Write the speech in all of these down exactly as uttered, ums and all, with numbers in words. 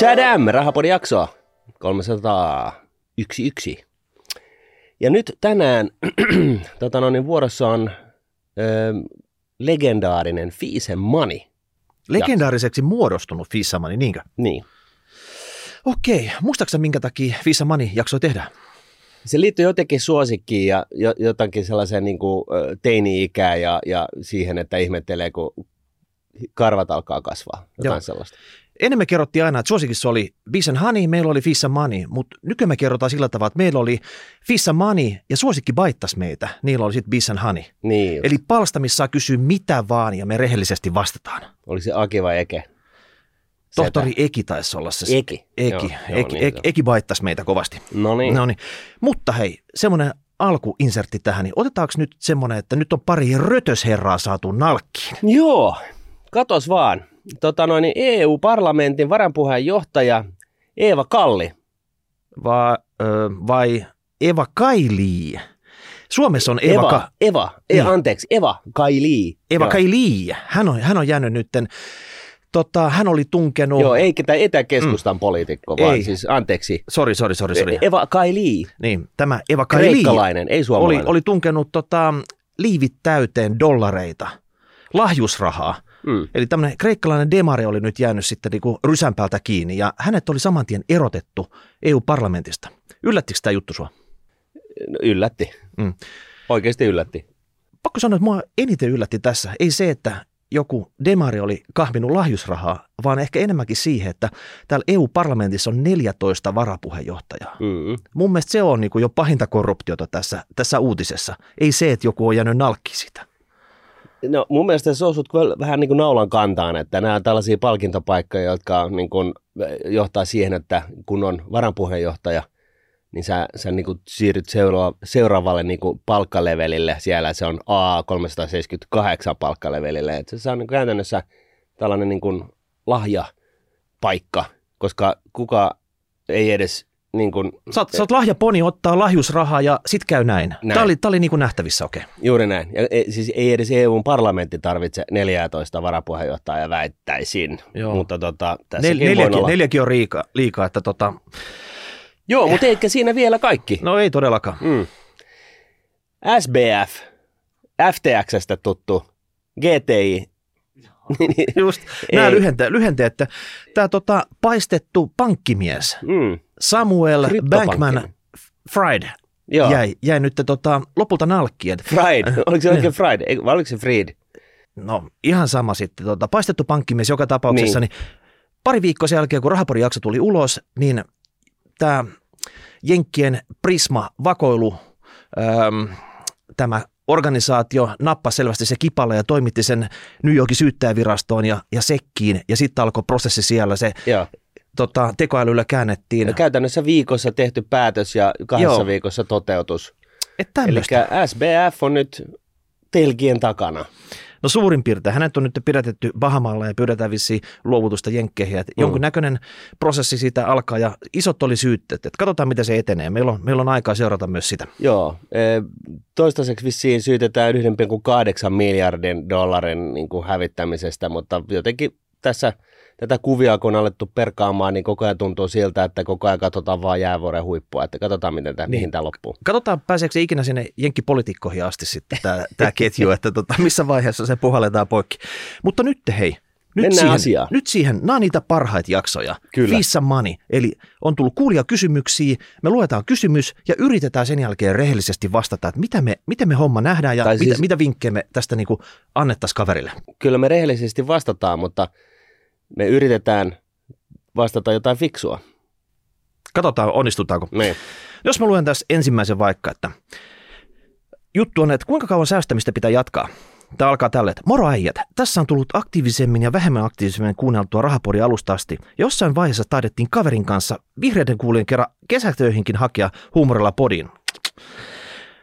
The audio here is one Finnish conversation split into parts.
Tadam! Rahapodin jaksoa kolmesataayksi. Ja nyt tänään tota no, niin vuorossa on ö, legendaarinen Fisen Money. Legendaariseksi muodostunut Fisa Money, niinkö? Niin. Okei, muistaakseni minkä takia Fisa Money jaksoi tehdä? Se liittyy jotenkin suosikkiin ja jotakin sellaiseen niin kuin teini-ikään ja, ja siihen, että ihmettelee, kun karvat alkaa kasvaa. Jotain Joo. sellaista. Ennen me kerrottiin aina, että suosikissa oli Fisa Honey, meillä oli Fisa Money, mutta nykyään me kerrotaan sillä tavalla, että meillä oli Fisa Money ja suosikki baittas meitä, niillä oli sitten Fisa Honey. Niin. Eli palsta, missä saa kysyä mitä vaan ja me rehellisesti vastataan. Oli se Aki vai Eke? Tohtori Eki taisi olla se. Eki. Eki, joo, Eki, joo, Eki, niin, Eki baittasi meitä kovasti. No niin. Mutta hei, semmoinen alkuinsertti tähän, niin otetaanko nyt semmoinen, että nyt on pari rötösherraa saatu nalkkiin? Joo, katos vaan. Tota noin, E U-parlamentin varanpuheenjohtaja Eeva Kalli. Va, ö, vai Eeva Kaili? Suomessa on Eeva. Eeva, Ka- Eeva. E- anteeksi, Eeva Kaili. Eeva Kaili, hän on, hän on jäänyt nytten... Tota, hän oli tunkenut... Joo, ei ketään etäkeskustan mm. poliitikko, vaan ei. Siis, anteeksi. Sori, sori, sori, sori. Eeva Kaili. Niin, tämä Eeva Kaili. Kreikkalainen, ei suomalainen. Oli, oli tunkenut tota, liivit täyteen dollareita, lahjusrahaa. Mm. Eli tämmöinen kreikkalainen demari oli nyt jäänyt sitten niinku rysän päältä kiinni, ja hänet oli saman tien erotettu E U-parlamentista. Yllättikö tämä juttu sua? No, yllätti. Mm. Oikeasti yllätti. Pakko sanoa, että mua eniten yllätti tässä. Ei se, että... joku demari oli kahminut lahjusrahaa, vaan ehkä enemmänkin siihen, että täällä E U-parlamentissa on neljätoista varapuheenjohtajaa. Mm. Mun mielestä se on niin kuin jo pahinta korruptiota tässä, tässä uutisessa. Ei se, että joku on jäänyt nalkkiin sitä. No mun mielestä se osut vähän niin kuin naulan kantaan, että nämä on tällaisia palkintopaikkoja, jotka niin kuin johtaa siihen, että kun on varapuheenjohtaja, niin sä, sä niin kuin siirryt seura- seuraavalle niin kuin palkkalevelille. Siellä se on A kolmesataaseitsemänkymmentäkahdeksan palkkalevelille. Et se on niin kuin käytännössä tällainen niin kuin lahjapaikka, koska kuka ei edes... Niin kuin, sä, oot, et... sä oot lahjaponi, ottaa lahjusrahaa ja sit käy näin. näin. Tää oli, tää oli niin kuin nähtävissä, okei. Okay. Juuri näin. Ja, e, siis ei edes E U-parlamentti tarvitse neljätoista varapuheenjohtajaa, väittäisin. Joo. Mutta tota, tässäkin Nel, neljäkin, olla... neljäkin on liikaa, liikaa että tota... Joo, mutta eikä siinä vielä kaikki. No ei todellakaan. Mm. S B F, F T X:stä tuttu, G T I. Just nämä lyhenteet, lyhente, että tämä tota, paistettu pankkimies mm. Samuel Bankman-Fried jäi, jäi nyt tota, lopulta nalkkiin. Fried, oliko se oikein Fried vai oliko se Fried? No ihan sama sitten, tota, paistettu pankkimies joka tapauksessa. Niin. Niin, pari viikkoa sen jälkeen, kun Rahapodin jakso tuli ulos, niin... Tämä Jenkkien Prisma-vakoilu, äm, tämä organisaatio nappasi selvästi se kipalle ja toimitti sen New Yorkin syyttäjävirastoon ja, ja sekkiin. Ja sitten alkoi prosessi siellä, se tota, tekoälyllä käännettiin. Ja käytännössä viikossa tehty päätös ja kahdessa Joo. viikossa toteutus. Eli S B F on nyt telkien takana. No suurin piirtein. Hänet on nyt pidätetty Bahamalla ja pyydetään vissiin luovutusta jenkkeihin. Mm. Jonkunnäköinen prosessi siitä alkaa ja isot oli syytteet. Että katsotaan, miten se etenee. Meillä on, meillä on aikaa seurata myös sitä. Joo. Toistaiseksi vissiin syytetään yksi pilkku kahdeksan miljardin dollarin niin kuin hävittämisestä, mutta jotenkin tässä tätä kuvia, kun on alettu perkaamaan, niin koko ajan tuntuu siltä, että koko ajan katsotaan vaan jäävuoren huippua, että katsotaan, miten tämä, niin. mihin tämä loppuu. Katsotaan, pääseekö se ikinä sinne jenkkipolitiikkoihin asti sitten tämä, tämä ketju, että tota, missä vaiheessa se puhalletaan poikki. Mutta nyt hei, nyt siihen, nyt siihen, nämä on niitä parhaita jaksoja, Fisa Money, eli on tullut kuulijakysymyksiä, me luetaan kysymys ja yritetään sen jälkeen rehellisesti vastata, että mitä me, miten me homma nähdään ja mitä, siis, mitä vinkkejä me tästä niin kuin annettaisiin kaverille. Kyllä me rehellisesti vastataan, mutta... Me yritetään vastata jotain fiksua. Katsotaan, onnistutaanko. Niin. Jos mä luen tässä ensimmäisen vaikka, että juttu on, että kuinka kauan säästämistä pitää jatkaa. Tämä alkaa tälle, että moro äijät. Tässä on tullut aktiivisemmin ja vähemmän aktiivisemmin kuunneltua Rahapodin alusta asti. Jossain vaiheessa taidettiin kaverin kanssa vihreiden kuulien kerran kesätöihinkin hakea huumorilla podiin.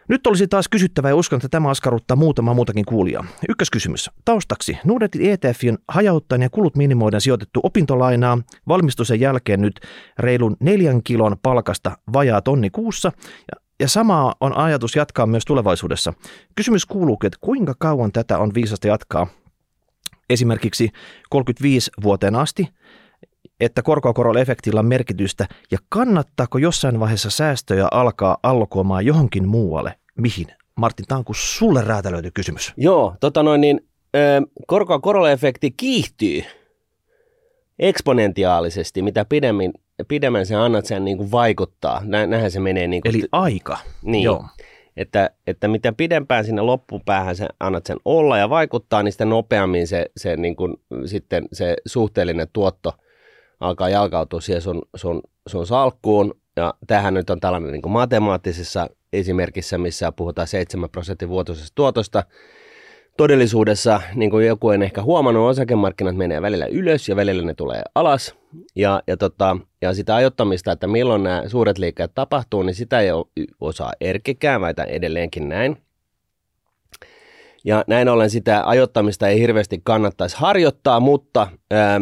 Nyt olisi taas kysyttävä ja uskon, että tämä askarruttaa muutama muutakin kuulijaa. Ykköskysymys. Taustaksi. Nordnetin E T F:n hajauttaen ja kulut minimoiden sijoitettu opintolainaa valmistuksen jälkeen nyt reilun neljän kilon palkasta vajaa tonni kuussa. Ja samaa on ajatus jatkaa myös tulevaisuudessa. Kysymys kuuluukin, että kuinka kauan tätä on viisasta jatkaa? Esimerkiksi kolmekymmentäviisi vuoteen asti. että korkoa efektillä on merkitystä ja kannattaako jossain vaiheessa säästöjä alkaa allokoimaan johonkin muualle? Mihin? Martin, tämä on kuin sulle räätälöity kysymys. Joo, tota noin niin, korkoa korolla efekti kiihtyy eksponentiaalisesti, mitä pidemmin, pidemmän sen annat sen niin kuin vaikuttaa. Nä, näinhän se menee. Niin kuin, Eli aika. Niin. Joo. Että, että mitä pidempään sinne loppupäähän sen, annat sen olla ja vaikuttaa, niin sitä nopeammin se, se, niin kuin, sitten se suhteellinen tuotto alkaa jalkautua siihen sun, sun, sun salkkuun. Ja tämähän nyt on tällainen niin kuin matemaattisessa esimerkissä, missä puhutaan seitsemän prosentin vuotuisesta tuotosta. Todellisuudessa, niin kuin joku ei ehkä huomannut, osakemarkkinat menee välillä ylös ja välillä ne tulee alas. Ja, ja, tota, ja sitä ajoittamista, että milloin nämä suuret liikkeet tapahtuu, niin sitä ei osaa erkkikään, väitän edelleenkin näin. Ja näin ollen sitä ajoittamista ei hirveästi kannattaisi harjoittaa, mutta ää,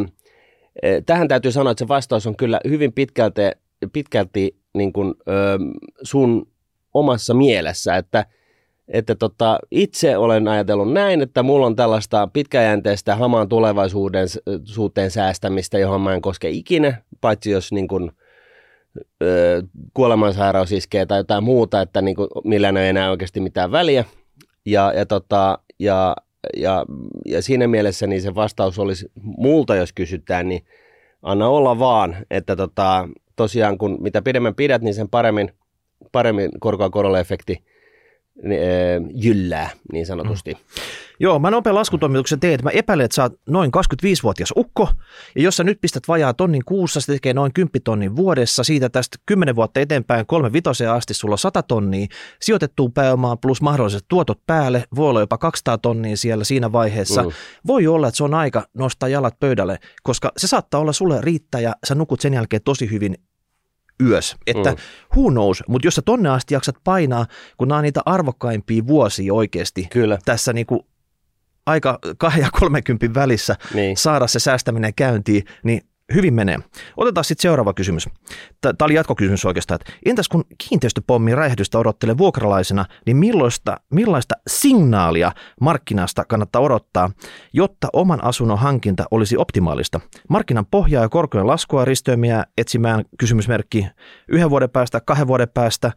tähän täytyy sanoa, että se vastaus on kyllä hyvin pitkälti, pitkälti niin kuin, ää, sun omassa mielessä, että Että tota, itse olen ajatellut näin, että mulla on tällaista pitkäjänteistä hamaan tulevaisuuden suhteen säästämistä, johon mä en koske ikinä, paitsi jos niin kun, ö, kuolemansairaus iskee tai jotain muuta, että niin kun, millään ei enää oikeasti mitään väliä. Ja, ja, tota, ja, ja, ja siinä mielessä niin se vastaus olisi multa, jos kysytään, niin anna olla vaan, että tota, tosiaan kun mitä pidemmän pidät, niin sen paremmin, paremmin korkoa korolle efekti jyllää, niin sanotusti. Mm. Joo, mä nopean laskutoimituksen teen, että mä epäilen, että sä oot noin kaksikymmentäviisivuotias ukko, ja jos sä nyt pistät vajaa tonnin kuussa, se tekee noin kymmenen tonnin vuodessa, siitä tästä kymmenen vuotta eteenpäin kolme vitoseen asti sulla on sata tonnia sijoitettuun pääomaan plus mahdolliset tuotot päälle, voi olla jopa kaksisataa tonnia siellä siinä vaiheessa. Mm. Voi olla, että se on aika nostaa jalat pöydälle, koska se saattaa olla sulle riittää, ja sä nukut sen jälkeen tosi hyvin yös, että mm. who knows, mutta jos sä tonne asti jaksat painaa, kun nämä on niitä arvokkaimpia vuosia oikeasti Kyllä. tässä niinku aika kahden ja kolmenkympin välissä niin. saada se säästäminen käyntiin, niin hyvin menee. Otetaan sitten seuraava kysymys. Tämä oli jatkokysymys oikeastaan, että entäs kun kiinteistöpommin räjähdystä odottelee vuokralaisena, niin millaista, millaista signaalia markkinasta kannattaa odottaa, jotta oman asunnon hankinta olisi optimaalista? Markkinan pohjaa ja korkojen laskua risteymiä etsimään kysymysmerkki yhden vuoden päästä, kahden vuoden päästä,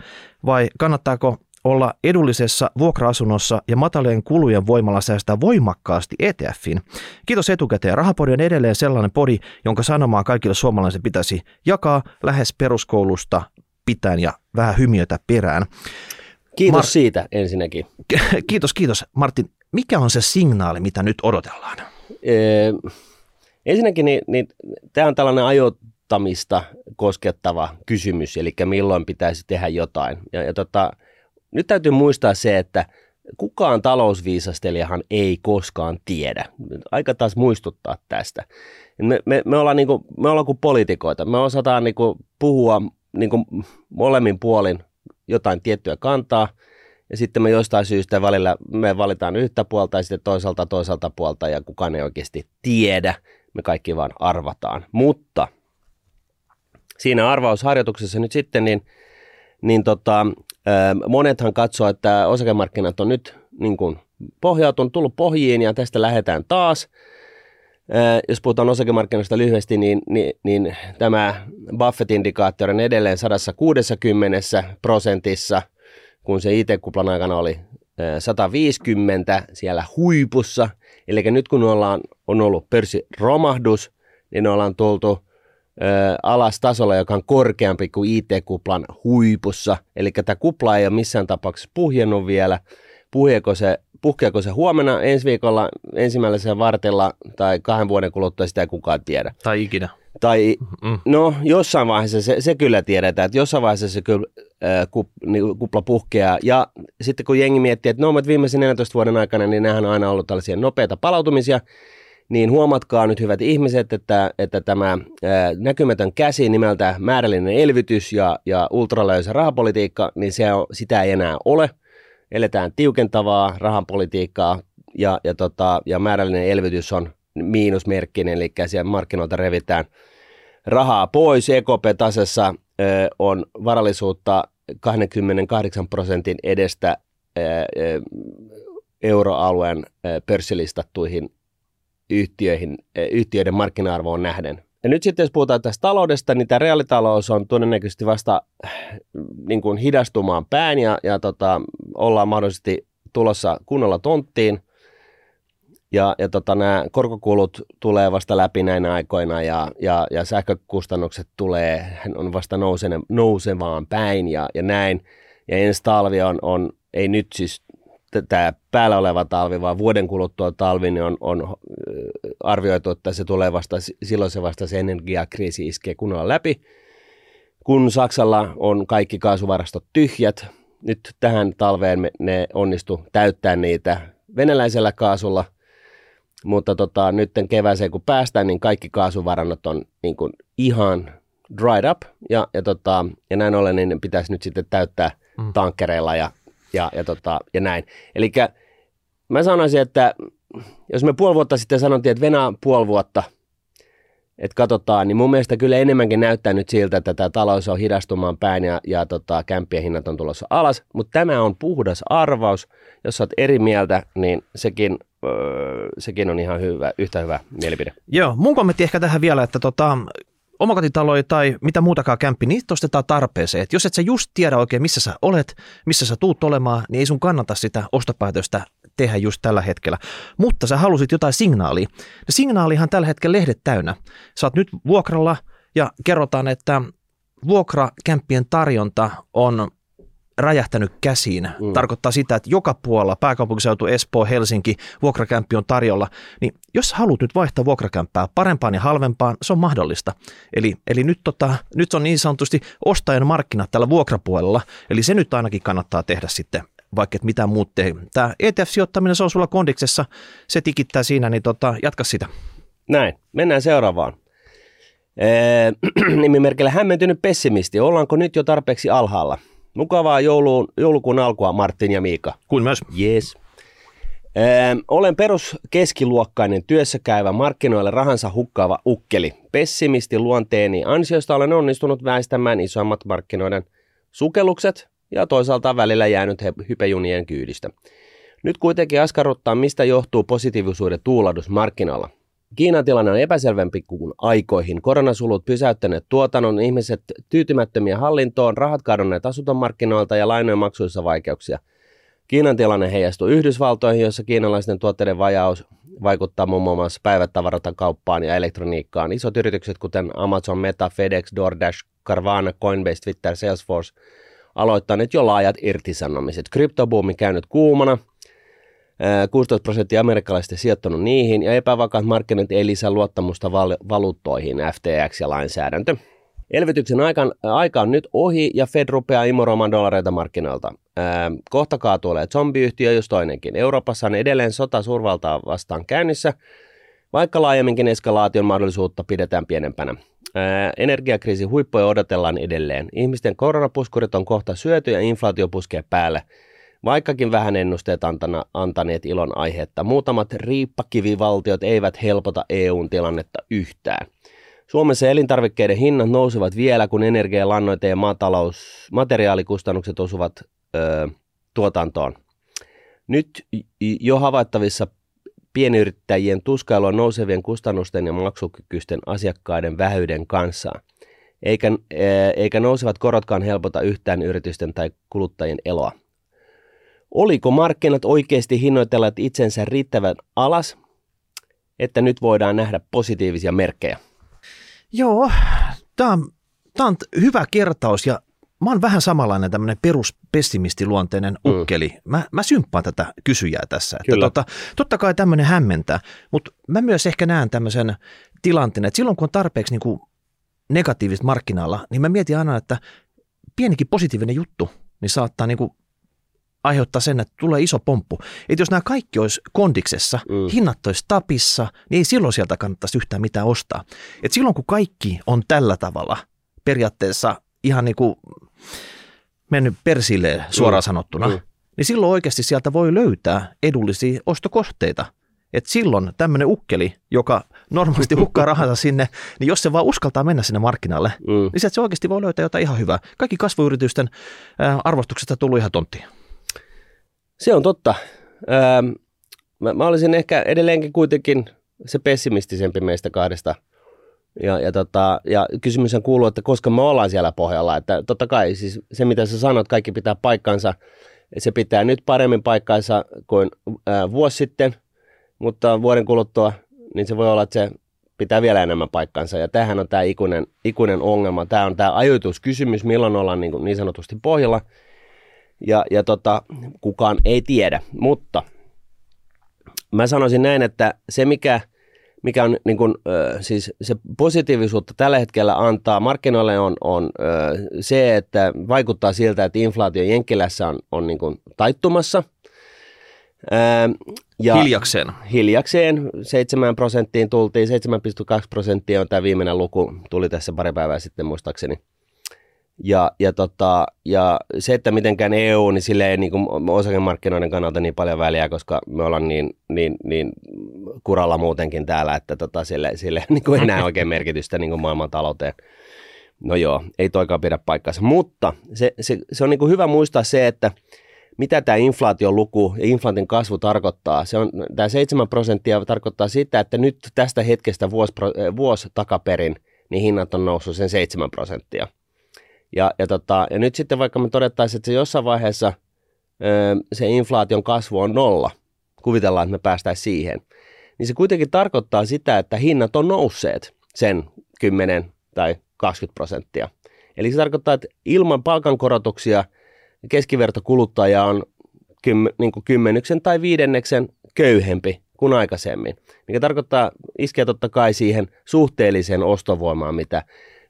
vai kannattaako olla edullisessa vuokra-asunnossa ja matalien kulujen voimalla säästää voimakkaasti E T F:in. Kiitos etukäteen. Rahapodi on edelleen sellainen podi, jonka sanomaa kaikille suomalaisille pitäisi jakaa lähes peruskoulusta pitäen ja vähän hymiötä perään. Kiitos Mar- siitä ensinnäkin. Kiitos, kiitos. Martin, mikä on se signaali, mitä nyt odotellaan? Ee, ensinnäkin niin, niin, tämä on tällainen ajoittamista koskettava kysymys, eli milloin pitäisi tehdä jotain. Ja, ja tota, nyt täytyy muistaa se, että kukaan talousviisastelijahan ei koskaan tiedä. Aika taas muistuttaa tästä. Me, me, me, ollaan, niin kuin, me ollaan kuin poliitikoita. Me osataan niin kuin, puhua niin kuin, molemmin puolin jotain tiettyä kantaa. Ja sitten me jostain syystä välillä me valitaan yhtä puolta ja sitten toisaalta toisaalta puolta. Ja kukaan ei oikeasti tiedä. Me kaikki vaan arvataan. Mutta siinä arvausharjoituksessa nyt sitten niin... niin tota, monethan katsoo, että osakemarkkinat on nyt niin kuin pohjautunut, tullut pohjiin ja tästä lähdetään taas. Jos puhutaan osakemarkkinoista lyhyesti, niin, niin, niin tämä Buffett-indikaattori on edelleen sata kuusikymmentä prosentissa, kun se I T-kuplan aikana oli sata viisikymmentä siellä huipussa. Eli nyt kun ollaan, on ollut pörssiromahdus, niin ollaan tultu alas tasolla, joka on korkeampi kuin I T-kuplan huipussa. Eli tämä kupla ei ole missään tapauksessa puhjennut vielä. Puhjeeko se, puhkeako se huomenna, ensi viikolla, ensimmäisellä vartilla tai kahden vuoden kuluttua, sitä ei kukaan tiedä. Tai ikinä. Tai, mm. no jossain vaiheessa se, se kyllä tiedetään, että jossain vaiheessa se kyllä ää, kup, niin, kupla puhkeaa. Ja sitten kun jengi miettii, että no omat viimeisen neljäntoista vuoden aikana, niin nämähän on aina ollut tällaisia nopeita palautumisia. Niin huomatkaa nyt hyvät ihmiset, että, että tämä ää, näkymätön käsi nimeltä määrällinen elvytys ja, ja ultralöysä rahapolitiikka, niin se on, sitä ei enää ole. Eletään tiukentavaa rahapolitiikkaa ja, ja, tota, ja määrällinen elvytys on miinusmerkkinen, eli siellä markkinoilta revitään rahaa pois. E K P-tasessa ää, on varallisuutta kaksikymmentäkahdeksan prosentin edestä ää, ää, euroalueen ää, pörssilistattuihin yhtiöihin, yhtiöiden markkina-arvoon nähden. Ja nyt sitten jos puhutaan tästä taloudesta, niin tämä reaalitalous on todennäköisesti vasta niin kuin hidastumaan päin ja, ja tota, ollaan mahdollisesti tulossa kunnolla tonttiin. Ja, ja tota, nämä korkokulut tulee vasta läpi näinä aikoina ja, ja, ja sähkökustannukset tulee, on vasta nousene, nousevaan päin ja, ja näin. Ja ensi talvi on, on ei nyt siis tämä päällä oleva talvi, vaan vuoden kuluttua talvi, niin on, on arvioitu, että se tulee vasta, silloin se vasta se energiakriisi iskee kunnolla läpi. Kun Saksalla on kaikki kaasuvarastot tyhjät, nyt tähän talveen ne onnistu täyttää niitä venäläisellä kaasulla. Mutta tota, nyt kevääseen kun päästään, niin kaikki kaasuvarannot on niin kuin ihan dried up. Ja, ja, tota, ja näin ollen niin pitäisi nyt sitten täyttää mm. tankkereilla ja, ja, ja, tota, ja näin. Eli mä sanoisin, että jos me puoli vuotta sitten sanottiin, että venää puoli vuotta, että katsotaan, niin mun mielestä kyllä enemmänkin näyttää nyt siltä, että tämä talous on hidastumaan päin ja, ja tota, kämppien hinnat on tulossa alas. Mutta tämä on puhdas arvaus. Jos sä oot eri mieltä, niin sekin... sekin on ihan hyvä, yhtä hyvä mielipide. Joo, mun kommentti ehkä tähän vielä, että tota, omakotitaloja tai mitä muutakaan kämppi, niitä ostetaan tarpeeseen. Et jos et sä just tiedä oikein, missä sä olet, missä sä tuut olemaan, niin ei sun kannata sitä ostopäätöstä tehdä just tällä hetkellä. Mutta sä halusit jotain signaalia. Ja signaalihan tällä hetkellä lehdet täynnä. Sä oot nyt vuokralla ja kerrotaan, että vuokrakämppien tarjonta on räjähtänyt käsiin. Mm. Tarkoittaa sitä, että joka puolella, pääkaupunkiseutu, Espoo, Helsinki, vuokrakämppi on tarjolla. Niin jos haluat nyt vaihtaa vuokrakämppää parempaan ja halvempaan, se on mahdollista. Eli, eli nyt, tota, nyt on niin sanotusti ostajan markkinat tällä vuokrapuolella, eli se nyt ainakin kannattaa tehdä sitten, vaikka et mitään muut tee. Tämä E T F-sijoittaminen, se on sulla kondiksessa, se tikittää siinä, niin tota, jatka sitä. Näin, mennään seuraavaan. Ee, nimimerkillä hämmentynyt pessimisti, ollaanko nyt jo tarpeeksi alhaalla? Mukavaa jouluun, joulukuun alkua, Martin ja Miika. Kuin myös. Yes. Öö, olen peruskeskiluokkainen, työssäkäyvä, markkinoilla rahansa hukkaava ukkeli. Pessimisti luonteeni ansiosta olen onnistunut väistämään isommat markkinoiden sukellukset ja toisaalta välillä jäänyt hypejunien kyydistä. Nyt kuitenkin askarruttaa, mistä johtuu positiivisuuden tuulahdus markkinoilla. Kiinan tilanne on epäselvempi kuin aikoihin. Koronasulut pysäyttäneet tuotannon, ihmiset tyytymättömiä hallintoon, rahat kadonneet asuntomarkkinoilta ja lainojen maksuissa vaikeuksia. Kiinan tilanne heijastuu Yhdysvaltoihin, jossa kiinalaisten tuotteiden vajaus vaikuttaa muun muassa päivätavarakauppaan ja elektroniikkaan. Isot yritykset kuten Amazon, Meta, FedEx, DoorDash, Carvana, Coinbase, Twitter, Salesforce aloittaneet jo laajat irtisanomiset. Kryptobuumi käynyt kuumana. kuusitoista prosenttia amerikkalaisista sijoittanut niihin ja epävakaat markkinat ei lisää luottamusta val- valuuttoihin, F T X ja lainsäädäntö. Elvytyksen aikaan, aika on nyt ohi ja Fed rupeaa imuroimaan dollareita markkinoilta. Ää, kohta kaatuu olemaan zombiyhtiö, jos toinenkin. Euroopassa on edelleen sota suurvaltaa vastaan käynnissä, vaikka laajemminkin eskalaation mahdollisuutta pidetään pienempänä. Ää, energiakriisin huippuja odotellaan edelleen. Ihmisten koronapuskurit on kohta syöty ja inflaatio puskee päälle. Vaikkakin vähän ennusteet antana, antaneet ilon aihetta, muutamat riippakivivaltiot eivät helpota E U:n tilannetta yhtään. Suomessa elintarvikkeiden hinnat nousevat vielä, kun energia, lannoite ja maatalous, materiaalikustannukset osuvat ö, tuotantoon. Nyt jo havaittavissa pienyrittäjien tuskailua nousevien kustannusten ja maksukykyisten asiakkaiden vähyyden kanssa. Eikä, eikä nousevat korotkaan helpota yhtään yritysten tai kuluttajien eloa. Oliko markkinat oikeasti hinnoitelleet itsensä riittävän alas, että nyt voidaan nähdä positiivisia merkkejä? Joo, tämä on, on hyvä kertaus ja mä oon vähän samanlainen tämmöinen peruspessimistiluonteinen ukkeli. Mm. Mä, mä symppaan tätä kysyjää tässä. Että tota, totta kai tämmöinen hämmentää, mutta mä myös ehkä näen tämmöisen tilanteen, että silloin kun on tarpeeksi niin kuin negatiivista markkinoilla, niin mä mietin aina, että pienikin positiivinen juttu niin saattaa niin kuin aiheuttaa sen, että tulee iso pomppu. Että jos nämä kaikki olisi kondiksessa, mm. hinnat olisi tapissa, niin ei silloin sieltä kannattaisi yhtään mitään ostaa. Et silloin kun kaikki on tällä tavalla periaatteessa ihan niin kuin mennyt persilleen suoraan mm. sanottuna, mm. niin silloin oikeasti sieltä voi löytää edullisia ostokohteita. Et silloin tämmöinen ukkeli, joka normaalisti hukkaa rahansa sinne, niin jos se vaan uskaltaa mennä sinne markkinalle, mm. niin se oikeasti voi löytää jotain ihan hyvää. Kaikki kasvuyritysten arvostuksesta tullut ihan tonttiin. Se on totta. Öö, mä, mä olisin ehkä edelleenkin kuitenkin se pessimistisempi meistä kahdesta Ja, ja, tota, ja kysymys on kuuluu, että koska me ollaan siellä pohjalla, että totta kai siis se mitä sä sanot, kaikki pitää paikkansa, se pitää nyt paremmin paikkansa kuin ää, vuosi sitten, mutta vuoden kuluttua, niin se voi olla, että se pitää vielä enemmän paikkansa ja tämähän on tämä ikuinen, ikuinen ongelma, tämä on tämä ajoituskysymys, milloin ollaan niin, kuin niin sanotusti pohjalla ja, ja tota, kukaan ei tiedä, mutta mä sanoisin näin, että se mikä mikä on niin kuin, siis se positiivisuutta tällä hetkellä antaa markkinoille on, on se, että vaikuttaa siltä, että inflaatio Jenkkilässä on, on niin kuin taittumassa. Ja hiljakseen. Hiljakseen. seitsemän prosenttiin tultiin, seitsemän pilkku kaksi prosenttia on tämä viimeinen luku, tuli tässä pari päivää sitten muistaakseni. Ja, ja, tota, ja se, että mitenkään E U, niin sille ei niin kuin osakemarkkinoiden kannalta niin paljon väliä, koska me ollaan niin, niin, niin kuralla muutenkin täällä, että tota, sille, sille niin kuin enää oikein merkitystä niin kuin maailmantalouteen. No joo, ei toikaan pidä paikkaansa. Mutta se, se, se on niin kuin hyvä muistaa se, että mitä tämä inflaation luku ja inflaation kasvu tarkoittaa. Se on, tämä seitsemän prosenttia tarkoittaa sitä, että nyt tästä hetkestä vuosi, vuosi takaperin niin hinnat on noussut sen seitsemän prosenttia. Ja, ja, tota, ja nyt sitten vaikka me todettaisiin, että se jossain vaiheessa ö, se inflaation kasvu on nolla, kuvitellaan, että me päästään siihen, niin se kuitenkin tarkoittaa sitä, että hinnat on nousseet sen kymmenen tai kaksikymmentä prosenttia. Eli se tarkoittaa, että ilman palkankorotuksia keskivertokuluttaja on kym, niin kuin kymmenyksen tai viidenneksen köyhempi kuin aikaisemmin, mikä tarkoittaa iskeä totta kai siihen suhteelliseen ostovoimaan, mitä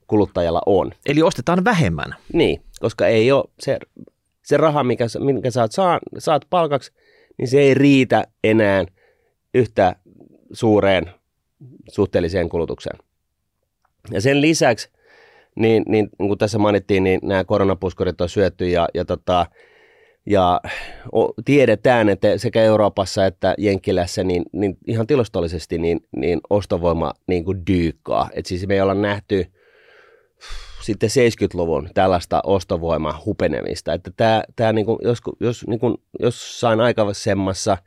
kuluttajalla on. Eli ostetaan vähemmän. Niin, koska ei ole se, se raha, mikä, minkä saat, saat palkaksi, niin se ei riitä enää yhtä suureen suhteelliseen kulutukseen. Ja sen lisäksi, niin, niin kun tässä mainittiin, niin nämä koronapuskurit on syötty ja, ja, tota, ja tiedetään, että sekä Euroopassa että Jenkkilässä, niin, niin ihan tilastollisesti niin, niin ostovoima niin kuin dyykkaa. Et siis me ei olla nähty sitten seitsemänkymmentäluvun tällaista ostovoimaa hupenemista, että tämä, tämä niin kuin jos, jos, niin kuin jossain aikaisemmassa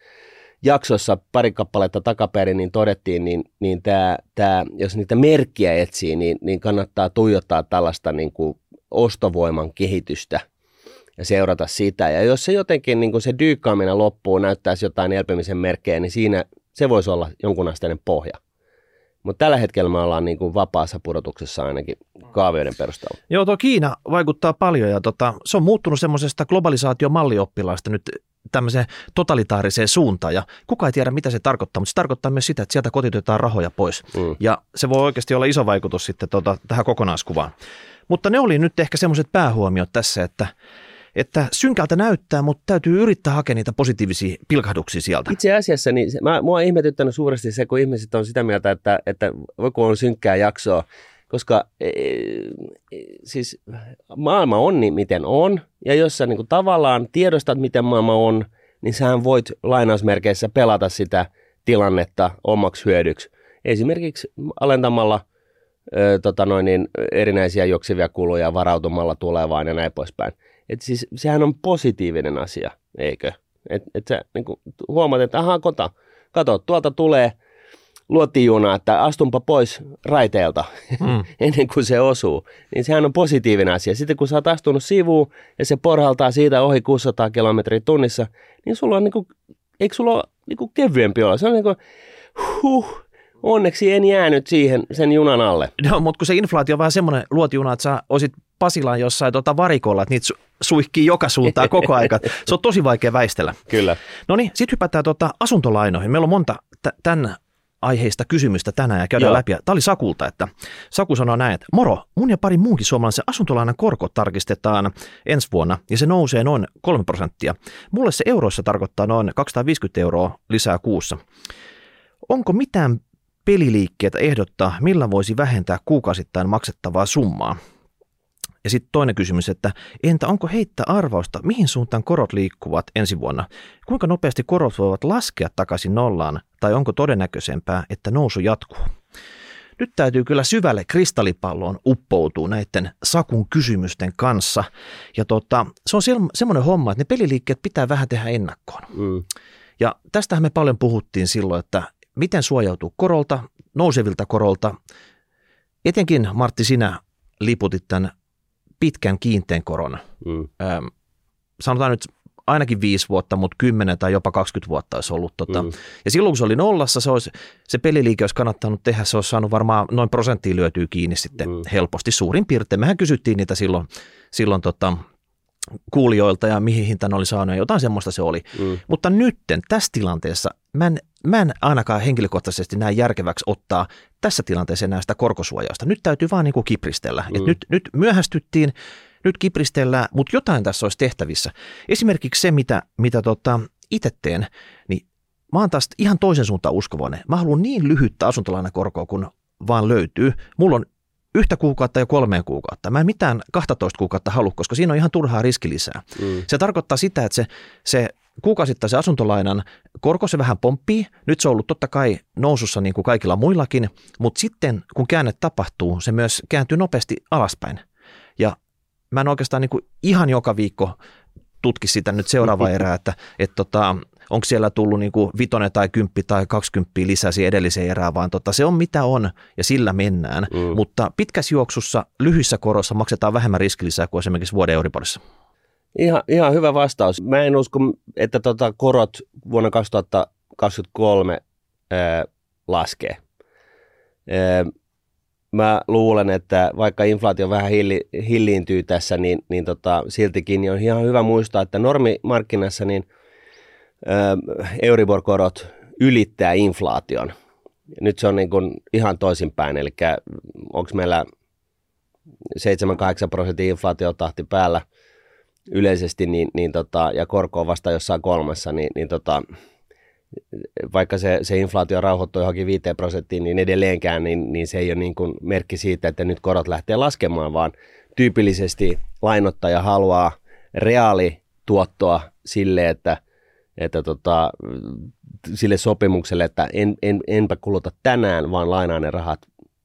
jaksossa pari kappaletta takaperin niin todettiin, niin, niin tämä, tämä, jos niitä merkkiä etsii, niin, niin kannattaa tuijottaa tällaista niin kuin ostovoiman kehitystä ja seurata sitä, ja jos se jotenkin niin kuin se dyykkaaminen loppuu, näyttäisi jotain elpymisen merkkejä, niin siinä se voisi olla jonkunasteinen pohja. Mutta tällä hetkellä me ollaan niin kuin vapaassa pudotuksessa ainakin kaavioiden perusteella. Joo, tuo Kiina vaikuttaa paljon ja tota, se on muuttunut semmoisesta globalisaatiomallioppilaista nyt tämmöiseen totalitaariseen suuntaan. Ja kuka ei tiedä, mitä se tarkoittaa, mutta se tarkoittaa myös sitä, että sieltä kotiutetaan rahoja pois. Mm. Ja se voi oikeasti olla iso vaikutus sitten tota, tähän kokonaiskuvaan. Mutta ne oli nyt ehkä semmoiset päähuomiot tässä, että, että synkältä näyttää, mutta täytyy yrittää hakea niitä positiivisia pilkahduksia sieltä. Itse asiassa niin se, mä, mua on ihmetyttänyt suuresti se, kun ihmiset on sitä mieltä, että, että kun on synkkää jaksoa, koska e, e, siis maailma on niin miten on, ja jos sä niin kuin tavallaan tiedostat, miten maailma on, niin sähän voit lainausmerkeissä pelata sitä tilannetta omaksi hyödyksi. Esimerkiksi alentamalla ö, tota noin, niin erinäisiä juoksevia kuluja, varautumalla tulevaan ja näin poispäin. Että siis sehän on positiivinen asia, eikö? Että et sä niin kun huomaat, että ahaa, kota, kato, tuolta tulee luotijuna, että astunpa pois raiteelta mm. ennen kuin se osuu. Niin sehän on positiivinen asia. Sitten kun sä oot astunut sivuun ja se porhaltaa siitä ohi kuusisataa kilometriä tunnissa, niin sulla on niin kuin, eikö sulla ole niin kuin kevyempi olla? Se on niin kuin, huh, onneksi en jäänyt siihen sen junan alle. No, mutta kun se inflaatio on vähän semmoinen luotijuna, että sä oisit Pasilaan jossain tuota varikolla, että niitä suihkii joka suuntaan koko aika. Se on tosi vaikea väistellä. Kyllä. No niin, sitten hypätään tuota asuntolainoihin. Meillä on monta t- tämän aiheista kysymystä tänään ja käydään Joo. läpi. Tämä oli Sakulta, että Saku sanoo näin, että moro, mun ja pari muunkin suomalaisen asuntolainan korko tarkistetaan ensi vuonna ja se nousee noin kolme prosenttia. Mulle se euroissa tarkoittaa noin kaksisataaviisikymmentä euroa lisää kuussa. Onko mitään peliliikkeitä ehdottaa, millä voisi vähentää kuukausittain maksettavaa summaa? Ja sitten toinen kysymys, että entä onko heittää arvausta, mihin suuntaan korot liikkuvat ensi vuonna? Kuinka nopeasti korot voivat laskea takaisin nollaan, tai onko todennäköisempää, että nousu jatkuu? Nyt täytyy kyllä syvälle kristallipalloon uppoutua näiden Sakun kysymysten kanssa. Ja tota, se on semmoinen homma, että ne peliliikkeet pitää vähän tehdä ennakkoon. Mm. Ja tästähän me paljon puhuttiin silloin, että miten suojautuu korolta, nousevilta korolta, Etenkin, Martti, sinä liputit tämän pitkän kiinteän koron. Mm. Ähm, sanotaan nyt ainakin viisi vuotta, mutta kymmenen tai jopa kaksikymmentä vuotta olisi ollut. Tota. Mm. Ja silloin, kun se oli nollassa, se, olisi, se peliliike olisi kannattanut tehdä, se olisi saanut varmaan noin prosenttia lyötyä kiinni sitten mm. helposti suurin piirtein. Mehän kysyttiin niitä silloin, silloin tota, kuulijoilta ja mihin hintaan oli saanut ja jotain semmoista se oli. Mm. Mutta nytten tässä tilanteessa mä en, mä en ainakaan henkilökohtaisesti näe järkeväksi ottaa tässä tilanteessa enää sitä korkosuojausta. Nyt täytyy vaan niin kuin kipristellä. Mm. Et nyt, nyt myöhästyttiin. Nyt kipristellään, mutta jotain tässä olisi tehtävissä. Esimerkiksi se, mitä, mitä tota itse teen, niin mä oon taas ihan toisen suuntaan uskovainen. Mä haluan niin lyhyttä asuntolainakorkoa, kun vaan löytyy. Mulla on yhtä kuukautta ja kolmeen kuukautta. Mä en mitään kahtatoista kuukautta halua, koska siinä on ihan turhaa riskilisää. Mm. Se tarkoittaa sitä, että se, se kuukausittain se asuntolainan korko, se vähän pomppii. Nyt se on ollut totta kai nousussa niin kuin kaikilla muillakin, mutta sitten kun käänne tapahtuu, se myös kääntyy nopeasti alaspäin. Ja mä en oikeastaan niin kuin ihan joka viikko tutki sitä nyt seuraava erää, että et tota, onko siellä tullut niin kuin vitonen tai kymppi tai kaksikymppiä lisää siihen edelliseen erään, vaan tota, se on mitä on ja sillä mennään. Mm. Mutta pitkässä juoksussa, lyhyissä korossa maksetaan vähemmän riskilisää kuin esimerkiksi vuoden Euriborissa. Ihan, ihan hyvä vastaus. Mä en usko, että tota korot vuonna kaksituhattakaksikymmentäkolme ää, laskee. Ää, Mä luulen, että vaikka inflaatio vähän hilli, hilliintyy tässä, niin, niin tota, siltikin niin on ihan hyvä muistaa, että normimarkkinassa niin ö, Euribor-korot ylittää inflaation. Nyt se on niin kuin ihan toisinpäin, eli onko meillä seitsemän kahdeksan prosentin inflaatiotahti päällä yleisesti niin, niin tota, ja korko on vasta jossain kolmessa, niin, niin tota, vaikka se, se inflaatio rauhoittuu johonkin viiteen prosenttiin, niin edelleenkään niin, niin se ei ole niin kuin merkki siitä, että nyt korot lähtee laskemaan, vaan tyypillisesti lainottaja haluaa reaalituottoa sille, että, että tota, sille sopimukselle, että en, en, enpä kuluta tänään, vaan lainaan ne rahat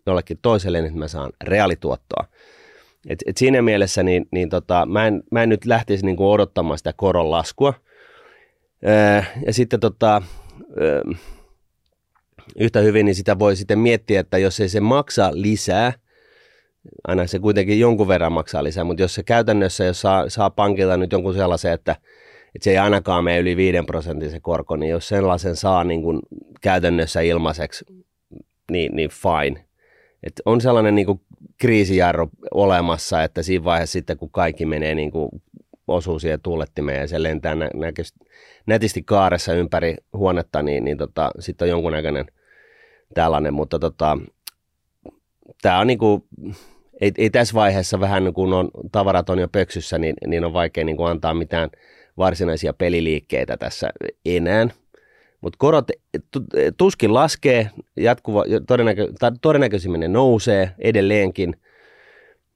jollekin toiselle, niin että mä saan reaalituottoa. Et, et siinä mielessä niin, niin tota, mä, en, mä en nyt lähtisi niin kuin odottamaan sitä koron laskua. Ja sitten tota, yhtä hyvin niin sitä voi sitten miettiä, että jos ei se maksa lisää, aina se kuitenkin jonkun verran maksaa lisää, mutta jos se käytännössä, jos saa, saa pankilta nyt jonkun sellaisen, että, että se ei ainakaan mene yli viiden prosentin se korko, niin jos sellaisen saa niin kuin käytännössä ilmaiseksi, niin, niin fine. Et on sellainen niin kuin kriisijarru olemassa, että siinä vaiheessa sitten kun kaikki menee niin kuin osuu siihen tuulettimeen ja se lentää nä- nä- nätisti kaaressa ympäri huonetta, niin, niin tota, sitten on jonkunnäköinen tällainen, mutta tota, tää on niinku, ei, ei tässä vaiheessa vähän kun on, tavarat on jo pöksyssä, niin, niin on vaikea niinku antaa mitään varsinaisia peliliikkeitä tässä enää, mutta korot tuskin laskee, jatkuva, todennäkö- todennäköisimmin ne nousee edelleenkin.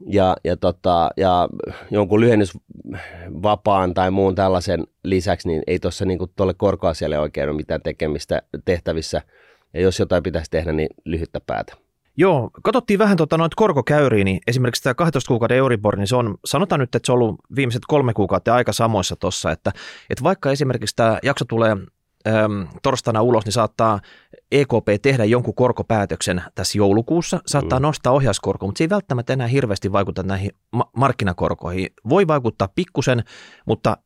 Ja, ja, tota, ja jonkun lyhennysvapaan tai muun tällaisen lisäksi, niin ei tuossa niinku tuolle korkoasialle oikein ole mitään tekemistä tehtävissä. Ja jos jotain pitäisi tehdä, niin lyhyttä päätä. Joo, katsottiin vähän tota noita korkokäyriä, niin esimerkiksi tämä kaksitoista kuukauden Euribor, niin se on, sanotaan nyt, että se on ollut viimeiset kolme kuukautta aika samoissa tuossa, että, että vaikka esimerkiksi tämä jakso tulee äm, torstaina ulos, niin saattaa E K P tehdä jonkun korkopäätöksen tässä joulukuussa, saattaa mm. nostaa ohjauskorkoa, mutta se ei välttämättä enää hirveästi vaikuta näihin ma- markkinakorkoihin. Voi vaikuttaa pikkusen, mutta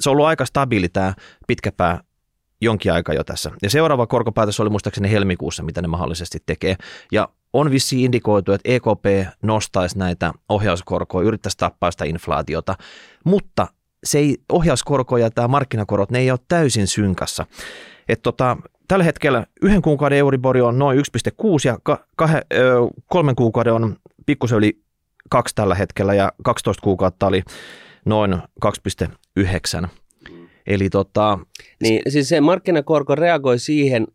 se on ollut aika stabiili tämä pitkäpää jonkin aikaa jo tässä. Ja seuraava korkopäätös oli muistaakseni helmikuussa, mitä ne mahdollisesti tekee. Ja on vissiin indikoitu, että E K P nostaisi näitä ohjauskorkoja, yrittäisi tappaa sitä inflaatiota, mutta se ei, ohjauskorko ja tämä markkinakorot, ne ei ole täysin synkassa. Että tota, tällä hetkellä yhden kuukauden Euribor on noin yksi pilkku kuusi ja ka- kahe, ö, kolmen kuukauden on pikkusen yli kaksi tällä hetkellä ja kaksitoista kuukautta oli noin kaksi pilkku yhdeksän. Eli tota, niin, siis se markkinakorko reagoi siihen,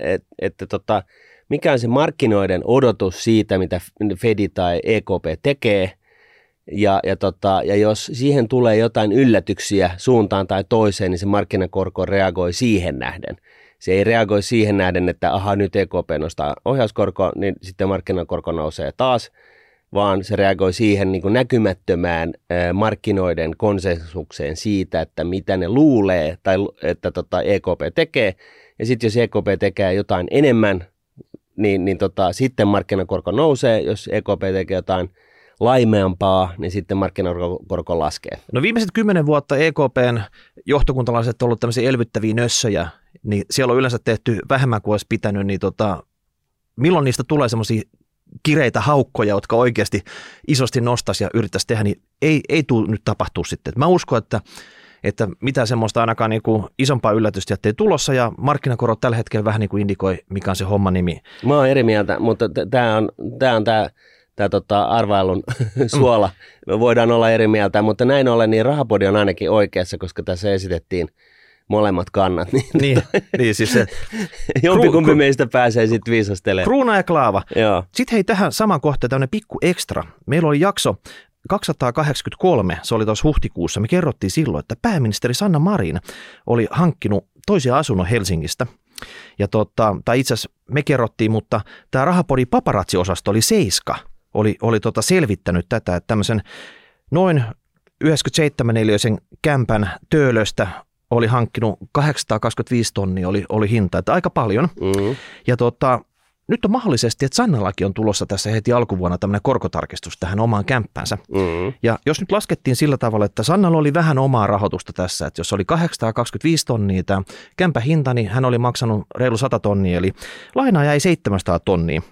että, että tota, mikä on se markkinoiden odotus siitä, mitä Fed tai E K P tekee. Ja, ja, tota, ja jos siihen tulee jotain yllätyksiä suuntaan tai toiseen, niin se markkinakorko reagoi siihen nähden. Se ei reagoi siihen nähden, että aha, nyt E K P nostaa ohjauskorkoa, niin sitten markkinakorko nousee taas, vaan se reagoi siihen niin kuin näkymättömään markkinoiden konsensukseen siitä, että mitä ne luulee tai että tota E K P tekee. Ja sitten jos E K P tekee jotain enemmän niin, niin tota, sitten markkinakorko nousee, jos E K P tekee jotain laimeampaa, niin sitten markkinakorko laskee. No viimeiset kymmenen vuotta E K P:n johtokuntalaiset on ollut tämmöisiä elvyttäviä nössöjä, niin siellä on yleensä tehty vähemmän kuin olisi pitänyt, niin tota, milloin niistä tulee semmoisia kireitä haukkoja, jotka oikeasti isosti nostaisi ja yrittäisi tehdä, niin ei, ei tule nyt tapahtua sitten. Mä uskon, että, että mitään semmoista ainakaan niin kuin isompaa yllätystä jättei tulossa, ja markkinakorot tällä hetkellä vähän niin kuin indikoi, mikä on se homman nimi. Mä oon eri mieltä, mutta tämä on tämä on tää Tämä tota, arvailun suola. Me voidaan olla eri mieltä, mutta näin ollen niin Rahapodi on ainakin oikeassa, koska tässä esitettiin molemmat kannat. Niin, niin, niin siis se. Jompikumpi kru, meistä pääsee sitten viisastelemaan. Kruuna ja klaava. Joo. Sitten hei tähän saman kohtaan tämmöinen pikku ekstra. Meillä oli jakso kaksisataakahdeksankymmentäkolme, se oli tuossa huhtikuussa. Me kerrottiin silloin, että pääministeri Sanna Marin oli hankkinut toisen asunnon Helsingistä. Ja tota, tai itse asiassa me kerrottiin, mutta tämä Rahapodin paparatsiosasto oli seiska. oli, oli tota selvittänyt tätä, että tämmöisen noin yhdeksänkymmentäseitsemän neliöisen kämpän töölöstä oli hankkinut kahdeksansataakaksikymmentäviisi tonnia oli, oli hinta, että aika paljon. Mm-hmm. Ja tota, nyt on mahdollisesti, että Sannallakin on tulossa tässä heti alkuvuonna tämmöinen korkotarkistus tähän omaan kämppäänsä. Mm-hmm. Ja jos nyt laskettiin sillä tavalla, että Sannalla oli vähän omaa rahoitusta tässä, että jos oli kahdeksansataakaksikymmentäviisi tonnia tämä kämpän hinta, niin hän oli maksanut reilu sata tonnia, eli lainaa jäi seitsemänsataa tonnia.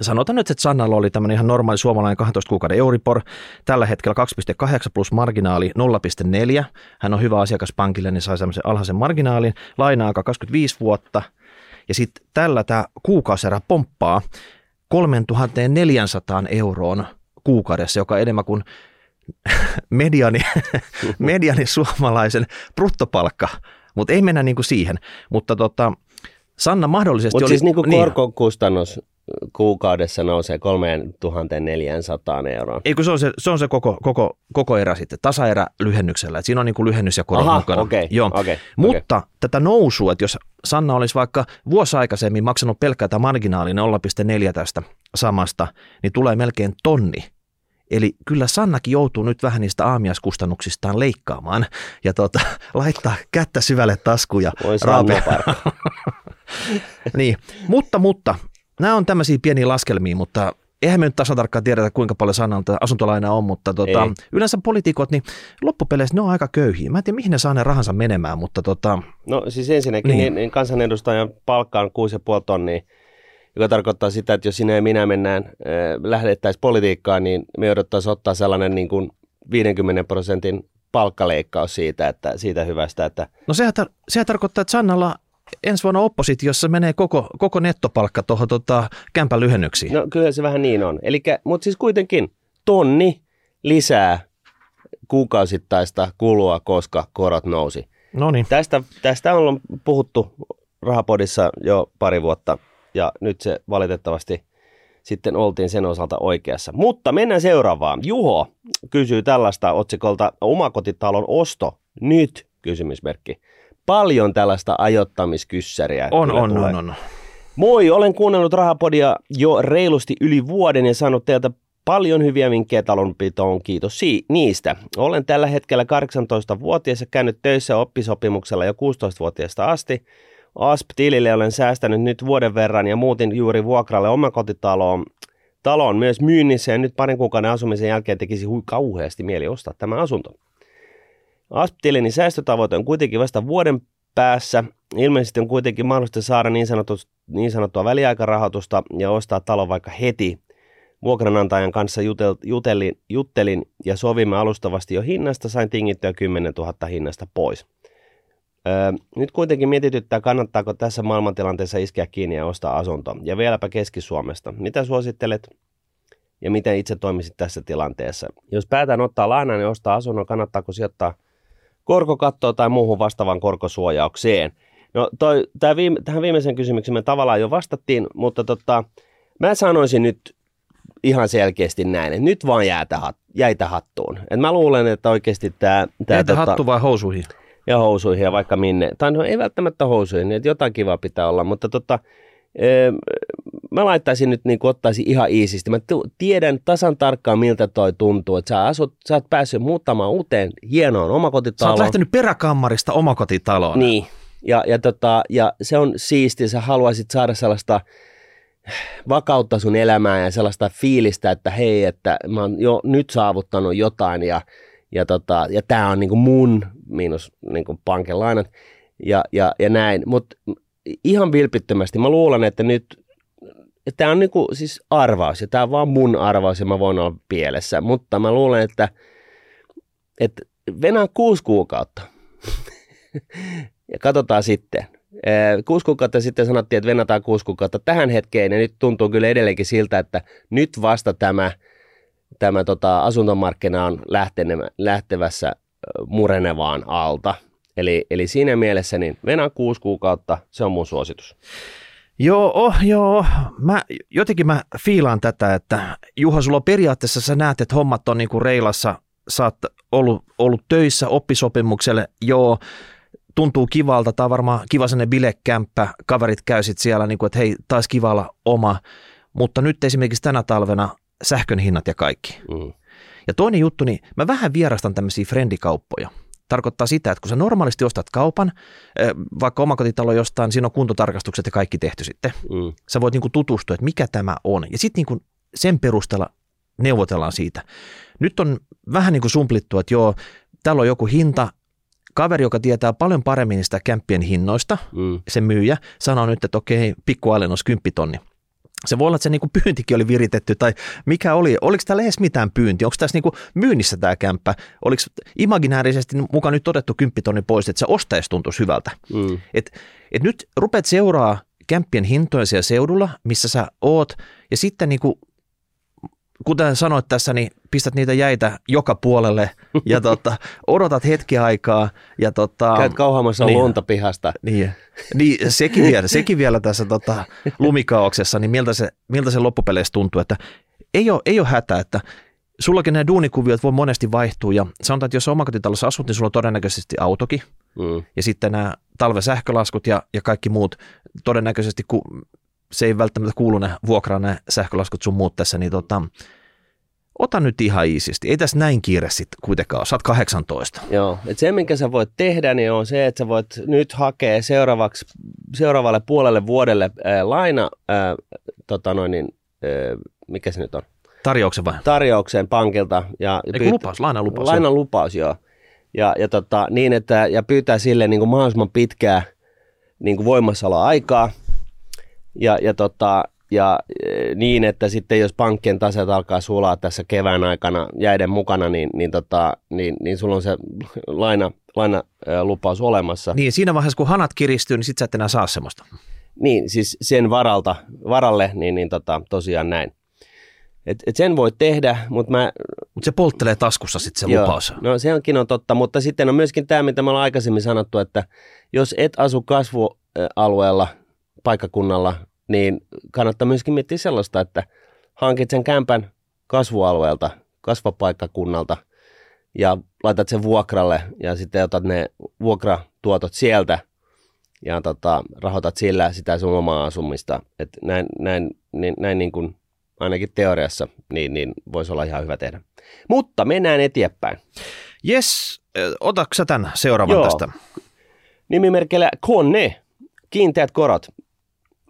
Sanotaan nyt, että Sannalla oli tämmöinen ihan normaali suomalainen kahdentoista kuukauden Euribor, tällä hetkellä kaksi pilkku kahdeksan plus marginaali nolla pilkku neljä. Hän on hyvä asiakas pankille, niin sai semmoisen alhaisen marginaalin, laina-aika kaksikymmentäviisi vuotta. Ja sitten tällä tämä kuukausierä pomppaa kolmetuhattaneljäsataa euroon kuukaudessa, joka on enemmän kuin mediani, mediani suomalaisen bruttopalkka, mutta ei mennä niinku siihen. Mutta tota, Sanna mahdollisesti Mut oli... Mutta siis niinku korkokustannus kuukaudessa nousee kolmetuhattaneljäsataa euroa. Ei kun se on se, se, on se koko, koko, koko erä sitten, tasaerä lyhennyksellä. Et siinä on niin kuin lyhennys ja korot mukana. Okay, okay, mutta okay. Tätä nousua, että jos Sanna olisi vaikka vuosi aikaisemmin maksanut pelkkää tämä marginaali nolla pilkku neljä tästä samasta, niin tulee melkein tonni. Eli kyllä Sannakin joutuu nyt vähän niistä aamiaiskustannuksistaan leikkaamaan ja tuota, laittaa kättä syvälle taskuun ja raapaa. niin, mutta, mutta. Nämä on tämmöisiä pieniä laskelmia, mutta eihän me nyt tasatarkkaan tiedetä, kuinka paljon Sannalta asuntolainaa on, mutta tota, yleensä poliitikot, niin loppupeleissä ne on aika köyhiä. Mä en tiedä, mihin ne saa ne rahansa menemään, mutta tota... No siis ensinnäkin niin. Niin kansanedustajan palkka on kuusi pilkku viisi tonnia, joka tarkoittaa sitä, että jos sinä ja minä mennään, äh, lähdettäisiin politiikkaan, niin me jouduttaisiin ottaa sellainen niin kuin viidenkymmenen prosentin palkkaleikkaus siitä, että siitä hyvästä, että... No sehän, tar- sehän tarkoittaa, että Sannalla... Ensi vuonna oppositiossa menee koko, koko nettopalkka tuohon tota, kämpän lyhennyksiin. No kyllä se vähän niin on. Elikkä, mutta siis kuitenkin tonni lisää kuukausittaista kulua, koska korot nousi. Noniin. Tästä, tästä on puhuttu Rahapodissa jo pari vuotta ja nyt se valitettavasti sitten oltiin sen osalta oikeassa. Mutta mennään seuraavaan. Juho kysyy tällaista otsikolta omakotitalon osto nyt kysymysmerkki. Paljon tällaista ajoittamiskyssäriä. On, on, on, on. Moi, olen kuunnellut Rahapodia jo reilusti yli vuoden ja saanut teiltä paljon hyviä vinkkejä talonpitoon. Kiitos niistä. Olen tällä hetkellä kahdeksantoistavuotias ja käynyt töissä oppisopimuksella jo kuusitoistavuotiaasta asti. A S P-tilille olen säästänyt nyt vuoden verran ja muutin juuri vuokralle omakotitaloon. Talo on myös myynnissä ja nyt parin kuukauden asumisen jälkeen tekisi hui kauheasti mieli ostaa tämä asunto. A S P-tilini säästötavoite on kuitenkin vasta vuoden päässä. Ilmeisesti on kuitenkin mahdollista saada niin, sanottu, niin sanottua väliaikarahoitusta ja ostaa talo vaikka heti. Vuokranantajan kanssa jutel, jutelin, juttelin ja sovimme alustavasti jo hinnasta. Sain tingittyä kymmenentuhatta hinnasta pois. Öö, nyt kuitenkin mietityttää, kannattaako tässä maailmantilanteessa iskeä kiinni ja ostaa asunto. Ja vieläpä Keski-Suomesta. Mitä suosittelet? Ja miten itse toimisit tässä tilanteessa? Jos päätän ottaa lainaa ja niin ostaa asunnon, kannattaako sijoittaa korkokattoa tai muuhun vastaavaan korkosuojaukseen? No toi, tää viime, tähän viimeisen kysymykseen me tavallaan jo vastattiin, mutta tota, mä sanoisin nyt ihan selkeästi näin, että nyt vaan jäätä, jäitä hattuun. Et mä luulen, että oikeasti tämä... Jäitä tota, hattu vai housuihin? Ja housuihin ja vaikka minne. Tai no ei välttämättä housuihin, että jotain kivaa pitää olla, mutta tota... Öö, mä laittaisin nyt, niin kuin ottaisin ihan iisisti. Mä t- tiedän tasan tarkkaan, miltä toi tuntuu. Että sä, asut, sä oot päässyt muuttamaan uuteen hienoon omakotitaloon. Sä oot lähtenyt peräkammarista omakotitaloon. Niin, ja, ja, tota, ja se on siistiä. Sä haluaisit saada sellaista vakautta sun elämään ja sellaista fiilistä, että hei, että mä oon jo nyt saavuttanut jotain ja, ja, tota, ja tää on niinku mun, miinus niinku pankin lainat ja, ja, ja näin. Mutta ihan vilpittömästi mä luulen, että nyt tämä on niinku siis arvaus ja tämä on vaan mun arvaus ja mä voin olla pielessä, mutta mä luulen, että, että venään kuusi kuukautta ja katsotaan sitten. Kuusi kuukautta sitten sanottiin, että vennataan kuusi kuukautta tähän hetkeen ja nyt tuntuu kyllä edelleenkin siltä, että nyt vasta tämä, tämä tota, asuntomarkkina on lähtevässä murenevaan alta. Eli, eli siinä mielessä niin venaa kuusi kuukautta, se on mun suositus. Joo, joo. Mä, jotenkin mä fiilaan tätä, että Juha, sulla periaatteessa sä näet, että hommat on niinku reilassa, sä oot ollut, ollut töissä oppisopimukselle, joo. Tuntuu kivalta, tämä on varmaan kiva sellainen bilekämppä, kaverit käy sit siellä, niin kuin, että hei, taisi kiva olla oma, mutta nyt esimerkiksi tänä talvena sähkön hinnat ja kaikki. Mm. Ja toinen juttu, niin mä vähän vierastan tämmöisiä frendikauppoja. Tarkoittaa sitä, että kun sä normaalisti ostat kaupan, vaikka omakotitalo jostain, siinä on kuntotarkastukset ja kaikki tehty sitten. Mm. Sä voit niin kuin tutustua, että mikä tämä on ja sitten niin kuin sen perusteella neuvotellaan siitä. Nyt on vähän niin kuin sumplittu, että joo, täällä on joku hinta, kaveri, joka tietää paljon paremmin niistä kämppien hinnoista, mm. se myyjä, sanoo nyt, että okei, pikku alennus, kymppitonni. Se voi olla, että se niinku pyyntikin oli viritetty, tai mikä oli, oliko täällä edes mitään pyyntiä, onko tässä niinku myynnissä tämä kämppä, oliko imaginäärisesti mukaan nyt todettu kymppitonni pois, että se ostaisi tuntuisi hyvältä. Mm. Et, et nyt rupeat seuraa kämppien hintoja siellä seudulla, missä sä oot, ja sitten niinku, kuten sanoit tässä, niin pistät niitä jäitä joka puolelle ja tota, odotat hetki aikaa. Ja tota, käyt kauhaamassa niin, lunta pihasta. Niin, niin sekin, vielä, sekin vielä tässä tota, lumikaauksessa, niin miltä se, miltä se loppupeleissä tuntuu. Että ei, ole, ei ole hätä, että sullakin nämä duunikuviot voi monesti vaihtua. Ja sanotaan, että jos omakotitalossa asut, niin sulla on todennäköisesti autokin. Mm. Ja sitten nämä talven sähkölaskut ja, ja kaikki muut todennäköisesti... Ku, se ei välttämättä kuulu ne vuokraan, ne sähkölaskut sun muut tässä, niin tota, ota nyt ihan iisisti. Ei tässä näin kiire sitten kuitenkaan ole, sä oot kahdeksantoista. Joo, että se minkä sä voit tehdä, niin on se, että sä voit nyt hakea seuraavaksi, seuraavalle puolelle vuodelle ää, laina, ää, tota noin, ää, mikä se nyt on? Tarjouksen vai? Tarjouksen pankilta. Ja Eiku, pyyt... lupaus, laina lupaus. Laina lupaus, joo. Ja, ja, tota, niin, että, ja pyytää sille niin kuin mahdollisimman pitkää niin kuin voimassaoloaikaa. Ja, ja, tota, ja niin, että sitten jos pankkien taseet alkaa sulaa tässä kevään aikana jäiden mukana, niin, niin, tota, niin, niin sulla on se laina, lainalupaus olemassa. Niin, siinä vaiheessa kun hanat kiristyy, niin sit sä et enää saa semmoista. Niin, siis sen varalta, varalle, niin, niin tota, tosiaan näin. Et, et sen voi tehdä, mutta mä... Mutta se polttelee taskussa sitten se joo, lupaus. No se onkin on totta, mutta sitten on myöskin tämä, mitä me ollaan aikaisemmin sanottu, että jos et asu kasvualueella, paikkakunnalla, niin kannattaa myöskin miettiä sellaista, että hankit sen kämpän kasvualueelta, kasvapaikkakunnalta ja laitat sen vuokralle ja sitten otat ne vuokratuotot sieltä ja tota, rahoitat sillä sitä sun omaa asumista. Et näin näin, niin, näin niin kuin ainakin teoriassa niin, niin voisi olla ihan hyvä tehdä. Mutta mennään eteenpäin. Jes, otatko sä tämän seuraavan Joo. tästä? Nimimerkillä Kone. Kiinteät korot.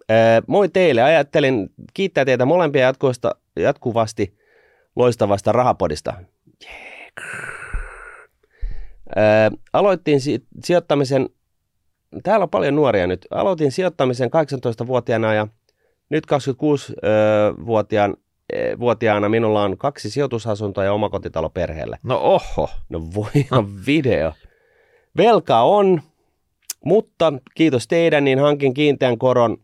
Ee, moi teille. Ajattelin kiittää teitä molempia jatkuista, jatkuvasti loistavasta rahapodista. Ee, aloitin si- sijoittamisen, täällä on paljon nuoria nyt, aloitin sijoittamisen kahdeksantoistavuotiaana ja nyt kaksikymmentäkuusivuotiaana minulla on kaksi sijoitusasuntoa ja omakotitalo perheelle. No oho, no voihan video. Velka on... Mutta kiitos teidän, niin hankin kiinteän koron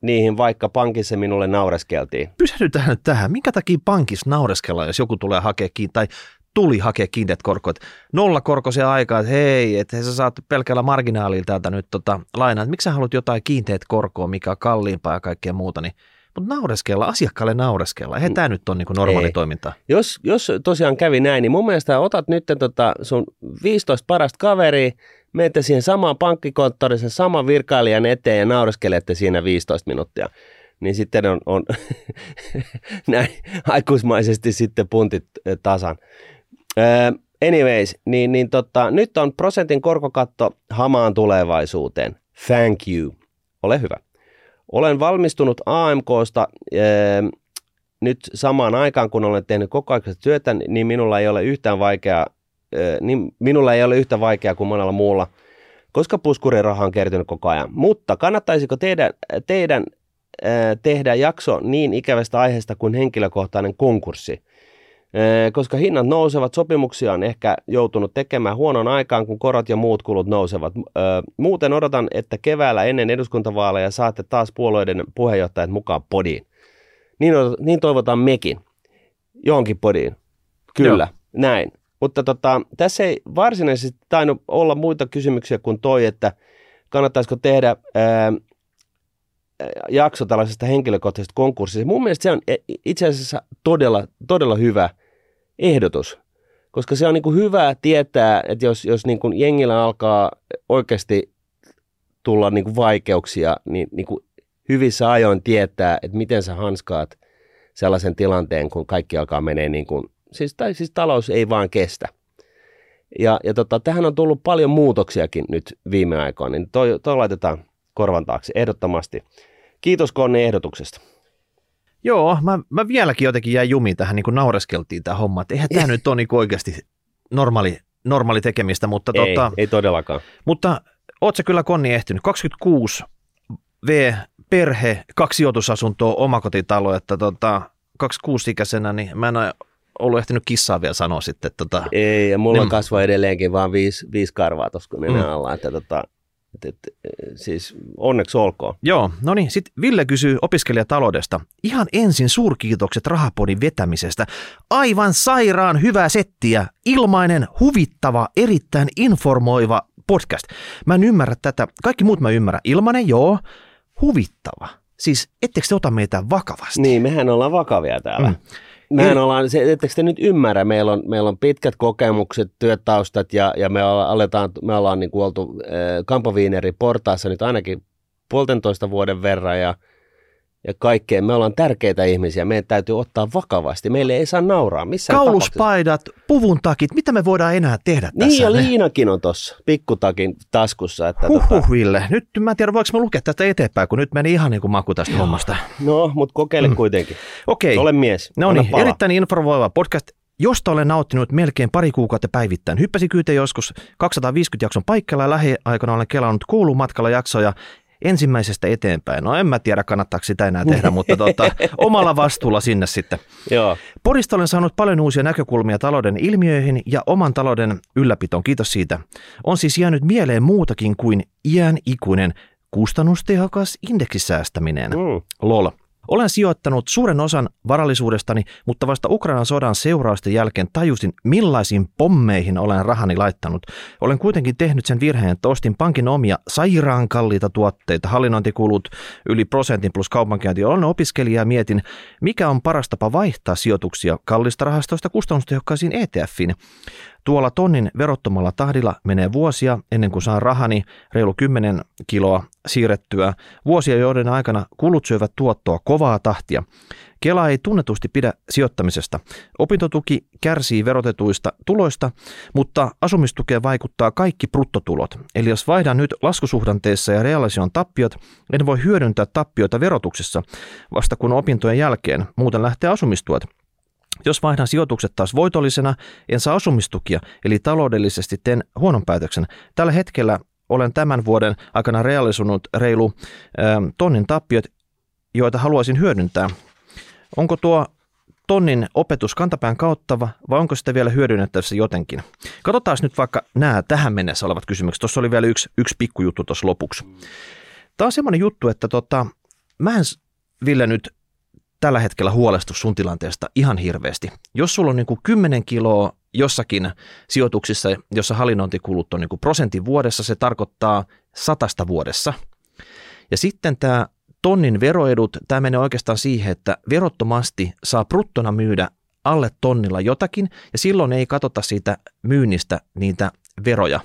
niihin, vaikka pankissa minulle naureskeltiin. Pysähdytään nyt tähän. Minkä takia pankissa naureskellaan, jos joku tulee hakea kiinteät, tai tuli hakea kiinteät korkoja? Nollakorkoisia aikaa, että hei, että sä saat pelkällä marginaalilla täältä nyt tota lainaa. Miksi sä haluat jotain kiinteät korkoa, mikä on kalliimpaa ja kaikkea muuta, niin... Mutta naureskella, asiakkaalle naureskella. Eihän tämä nyt ole niin normaali toiminta. Jos, jos tosiaan kävi näin, niin mun mielestä otat nyt tota sun viisitoista parasta kaveria, menette siihen samaan pankkikonttoriin, sen saman virkailijan eteen ja naureskelette siinä viisitoista minuuttia. Niin sitten on, on näin aikuismaisesti sitten puntit tasan. Anyways, niin, niin tota, nyt on prosentin korkokatto hamaan tulevaisuuteen. Thank you. Ole hyvä. Olen valmistunut A M K:sta ee, nyt samaan aikaan, kun olen tehnyt kokoaikaista työtä, niin minulla ei ole yhtään vaikeaa, ee, niin minulla ei ole yhtä vaikeaa kuin monella muulla, koska puskuriraha on kertynyt koko ajan. Mutta kannattaisiko teidän, teidän ee, tehdä jakso niin ikävästä aiheesta kuin henkilökohtainen konkurssi? Koska hinnat nousevat, sopimuksia on ehkä joutunut tekemään huonon aikaan, kun korot ja muut kulut nousevat. Muuten odotan, että keväällä ennen eduskuntavaaleja saatte taas puolueiden puheenjohtajat mukaan podiin. Niin, niin toivotaan mekin. Johonkin podiin. Kyllä, joo. Näin. Mutta tota, tässä ei varsinaisesti tainnut olla muita kysymyksiä kuin toi, että kannattaisiko tehdä ää, jakso tällaisesta henkilökohtaisesta konkurssista. Mun mielestä se on itse asiassa todella, todella hyvä ehdotus, koska se on niin kuin hyvä tietää, että jos, jos niin kuin jengillä alkaa oikeasti tulla niin kuin vaikeuksia, niin, niin kuin hyvissä ajoin tietää, että miten sä hanskaat sellaisen tilanteen, kun kaikki alkaa menee niin kuin, siis, tai, siis talous ei vaan kestä. Ja, ja tota, tähän on tullut paljon muutoksiakin nyt viime aikoina, niin toi, toi laitetaan korvan taakse ehdottomasti. Kiitos Konni ehdotuksesta. Joo, mä, mä vieläkin jotenkin jäin jumiin tähän, niin kuin naureskeltiin tämä homma, että eihän tämä nyt ole niin oikeasti normaali, normaali tekemistä. Mutta ei, tota, ei todellakaan. Mutta oot sä kyllä Konni ehtinyt, kaksikymmentäkuusi vuotta, perhe, kaksi sijoitusasuntoa, omakotitalo, että tota, kaksikymmentäkuusi-ikäisenä, niin mä en ole ollut ehtinyt kissaa vielä sanoa sitten. Tota, ei, ja mulla niin, kasvaa edelleenkin vaan viisi, viisi karvaa tuossa kun nenä mm. alla, että tota, Et, et, siis onneksi olkoon. Joo, no niin, sitten Ville kysyy opiskelijataloudesta. Ihan ensin suurkiitokset Rahapodin vetämisestä. Aivan sairaan hyvää settiä, ilmainen, huvittava, erittäin informoiva podcast. Mä en ymmärrä tätä, kaikki muut mä ymmärrän. Ilmainen, joo, huvittava. Siis ettekö te ota meitä vakavasti? Niin, mehän ollaan vakavia täällä. Mm. Mehän ollaan, se, ettekö te nyt ymmärrä, meillä on, meillä on pitkät kokemukset, työtaustat ja, ja me ollaan, aletaan, me ollaan niin kuin oltu äh, kampaviinerin portaassa nyt ainakin puolentoista vuoden verran ja, ja kaikkea. Me ollaan tärkeitä ihmisiä, meidän täytyy ottaa vakavasti, meille ei saa nauraa missään tapauksessa. Kauluspaidat, puvun takit, mitä me voidaan enää tehdä tässä? Niin ja liinakin on tuossa pikkutakin taskussa. Että huhhuh tota... Ville, nyt mä en tiedä voiko mä lukea tästä eteenpäin, kun nyt meni ihan niin kuin maku tästä no. hommasta. No, mutta kokeile mm. kuitenkin. Okei. Okay. Ole mies. No niin, erittäin informoiva podcast, josta olen nauttinut melkein pari kuukautta päivittäin. Hyppäsin kyyteen joskus kaksisataaviisikymmentä jakson paikalla ja lähiaikana olen kelannut koulumatkalla jaksoja ensimmäisestä eteenpäin. No en mä tiedä, kannattaako sitä enää tehdä, mutta tota, omalla vastuulla sinne sitten. Joo. Porista olen saanut paljon uusia näkökulmia talouden ilmiöihin ja oman talouden ylläpitoon. Kiitos siitä. On siis jäänyt mieleen muutakin kuin iän ikuinen kustannustehokas indeksisäästäminen. Mm. Lol. Olen sijoittanut suuren osan varallisuudestani, mutta vasta Ukrainan sodan seurausten jälkeen tajusin, millaisiin pommeihin olen rahani laittanut. Olen kuitenkin tehnyt sen virheen, että ostin pankin omia sairaan kalliita tuotteita. Hallinnointikulut yli prosentin plus kaupankäynti. Olen opiskelija ja mietin, mikä on paras tapa vaihtaa sijoituksia kallista rahastoista kustannustehokkaisiin E T F:iin. Tuolla tonnin verottomalla tahdilla menee vuosia ennen kuin saan rahani reilu kymmenen kiloa siirrettyä. Vuosia, joiden aikana kulut syövät tuottoa kovaa tahtia. Kela ei tunnetusti pidä sijoittamisesta. Opintotuki kärsii verotetuista tuloista, mutta asumistukeen vaikuttaa kaikki bruttotulot. Eli jos vaihdan nyt laskusuhdanteessa ja realisoin tappiot, en voi hyödyntää tappioita verotuksessa vasta kun opintojen jälkeen. Muuten lähtee asumistuet. Jos vaihdan sijoitukset taas voitollisena, en saa asumistukia, eli taloudellisesti teen huonon päätöksen. Tällä hetkellä olen tämän vuoden aikana realisoinut reilu ähm, tonnin tappiot, joita haluaisin hyödyntää. Onko tuo tonnin opetus kantapään kautta vai onko sitä vielä hyödynnettävissä jotenkin? Katsotaan nyt vaikka nämä tähän mennessä olevat kysymykset. Tuossa oli vielä yksi, yksi pikkujuttu tuossa lopuksi. Tämä on semmoinen juttu, että tota, mä en Ville nyt tällä hetkellä huolestu sun tilanteesta ihan hirveästi. Jos sulla on niin kuin kymmenen kiloa jossakin sijoituksissa, jossa hallinnointikulut on niin kuin prosentin vuodessa, se tarkoittaa satasta vuodessa. Ja sitten tämä tonnin veroedut, tämä menee oikeastaan siihen, että verottomasti saa bruttona myydä alle tonnilla jotakin, ja silloin ei katsota siitä myynnistä niitä veroja.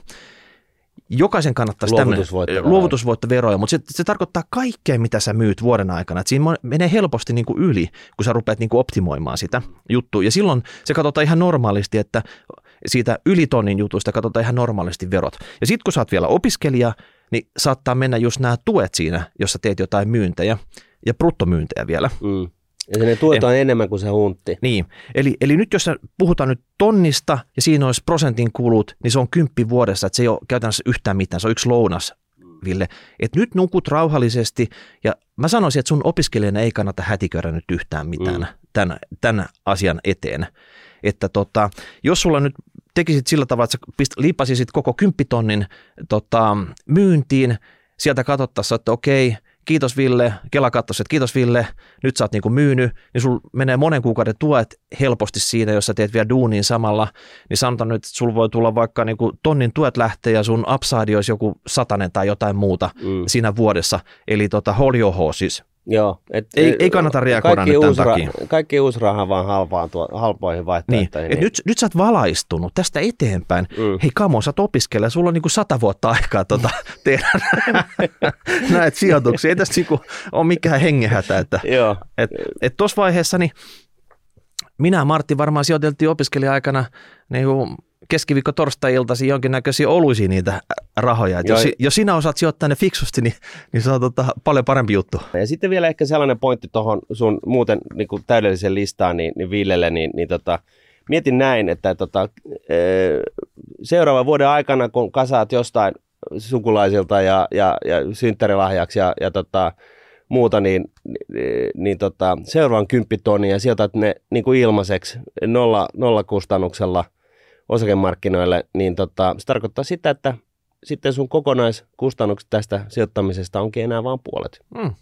Jokaisen kannattaisi luovutusvoittoveroja, luovutusvoittoveroja mutta se, se tarkoittaa kaikkea, mitä sä myyt vuoden aikana. Et siinä menee helposti niin kuin yli, kun sä rupeat niin kuin optimoimaan sitä juttua. Ja silloin se katsotaan ihan normaalisti, että siitä ylitonnin jutusta katsotaan ihan normaalisti verot. Ja sitten kun sä oot vielä opiskelija, niin saattaa mennä just nämä tuet siinä, jossa teet jotain myyntejä ja bruttomyyntejä vielä. Mm. Ja ne tuet on en, enemmän kuin se huntti. Niin, eli, eli nyt jos puhutaan nyt tonnista ja siinä olisi prosentin kulut, niin se on kymppi vuodessa, että se ei ole käytännössä yhtään mitään, se on yksi lounas. Ville, että nyt nukut rauhallisesti ja mä sanoisin, että sun opiskelijana ei kannata hätiköidä nyt yhtään mitään mm. tämän, tämän asian eteen. Että tota, jos sulla nyt tekisit sillä tavalla, että sä liipasisit koko kymppitonnin tota, myyntiin, sieltä katsottaisiin, että okei, kiitos Ville, Kela katsoisi, että kiitos Ville, nyt sä oot niinku myynyt, niin sulla menee monen kuukauden tuet helposti siinä, jos sä teet vielä duuniin samalla, niin sanotaan nyt, että sulla voi tulla vaikka niinku tonnin tuet lähtee ja sun upside olisi joku satanen tai jotain muuta mm. siinä vuodessa, eli tota, hold your horses. Joo, et ei, ei kannata reagoida nyt tämän takia. Kaikki uusi raha vaan halpaan tuo, halpoihin vaihtoehtoihin. Niin. Niin. Nyt, nyt sä oot valaistunut tästä eteenpäin. Mm. Hei kamo, sä oot opiskelija, sulla on niinku sata vuotta aikaa tuota, tehdä näitä sijoituksia. Ei tässä niinku ole mikään hengenhätä. Että et, et tuossa vaiheessa niin minä ja Martti varmaan sijoiteltiin opiskelija-aikana niin kuin keskiviikko torstai-iltaisin jonkinnäköisiä oluisia niitä rahoja. Joo, jos, jos sinä osaat sijoittaa ne fiksusti, niin, niin se on tota, paljon parempi juttu. Ja sitten vielä ehkä sellainen pointti tuohon sun muuten niin kuin täydelliseen listaan niin, niin Villelle, niin, niin tota, mietin näin, että tota, seuraavan vuoden aikana, kun kasaat jostain sukulaisilta ja, ja, ja synttärilahjaksi ja, ja tota, muuta, niin, niin, niin tota, seuraavan kymppitonnin ja sijoitat ne niin kuin ilmaiseksi nolla, nollakustannuksella osakemarkkinoille, niin tota, se tarkoittaa sitä, että sitten sun kokonaiskustannukset tästä sijoittamisesta onkin enää vain puolet. Mm.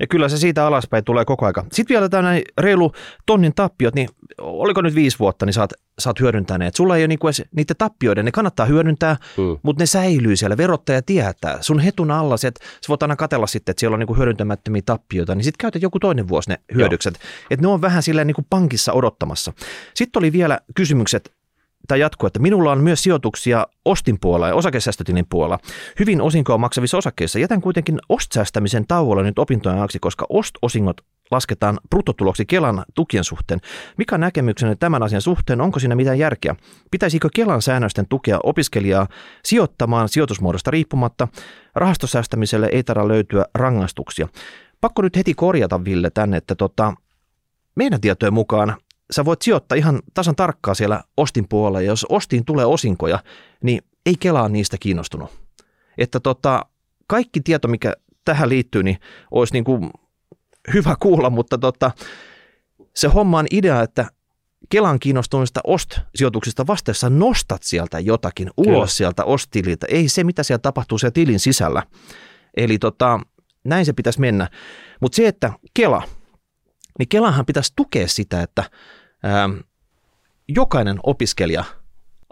Ja kyllä se siitä alaspäin tulee koko aika. Sitten vielä tämä reilu tonnin tappiot, niin oliko nyt viisi vuotta, niin saat, saat hyödyntää ne. Et sulla ei ole niinku edes niiden tappioiden, ne kannattaa hyödyntää, mm. mutta ne säilyy siellä. Verottaja tietää. Sun hetun alla se, että sä voit aina katsella sitten, että siellä on niinku hyödyntämättömiä tappioita, niin sitten käytät joku toinen vuosi ne hyödykset. Että ne on vähän silleen niinku pankissa odottamassa. Sitten oli vielä kysymykset. Tämä jatkuu, että minulla on myös sijoituksia ostin puolella ja osakesäästötilin puolella. Hyvin osinkoa maksavissa osakkeissa jätän kuitenkin ostsäästämisen tauolla nyt opintojen ajaksi, koska ost-osingot lasketaan bruttotuloksi Kelan tukien suhteen. Mikä näkemyksenne tämän asian suhteen? Onko siinä mitään järkeä? Pitäisikö Kelan säännösten tukea opiskelijaa sijoittamaan sijoitusmuodosta riippumatta? Rahastosäästämiselle ei tarvitse löytyä rangaistuksia. Pakko nyt heti korjata Ville tänne, että tota, meidän tietojen mukaan sä voit sijoittaa ihan tasan tarkkaa siellä ostin puolella, ja jos ostiin tulee osinkoja, niin ei Kela niistä kiinnostunut. Että tota, kaikki tieto, mikä tähän liittyy, niin olisi niin kuin hyvä kuulla, mutta tota, se homma on idea, että Kelan kiinnostuneista ost-sijoituksista vasteessa nostat sieltä jotakin ulos. Kyllä. Sieltä ostililtä, ei se mitä siellä tapahtuu siellä tilin sisällä. Eli tota, näin se pitäisi mennä. Mutta se, että Kela, niin Kelahan pitäisi tukea sitä, että ää, jokainen opiskelija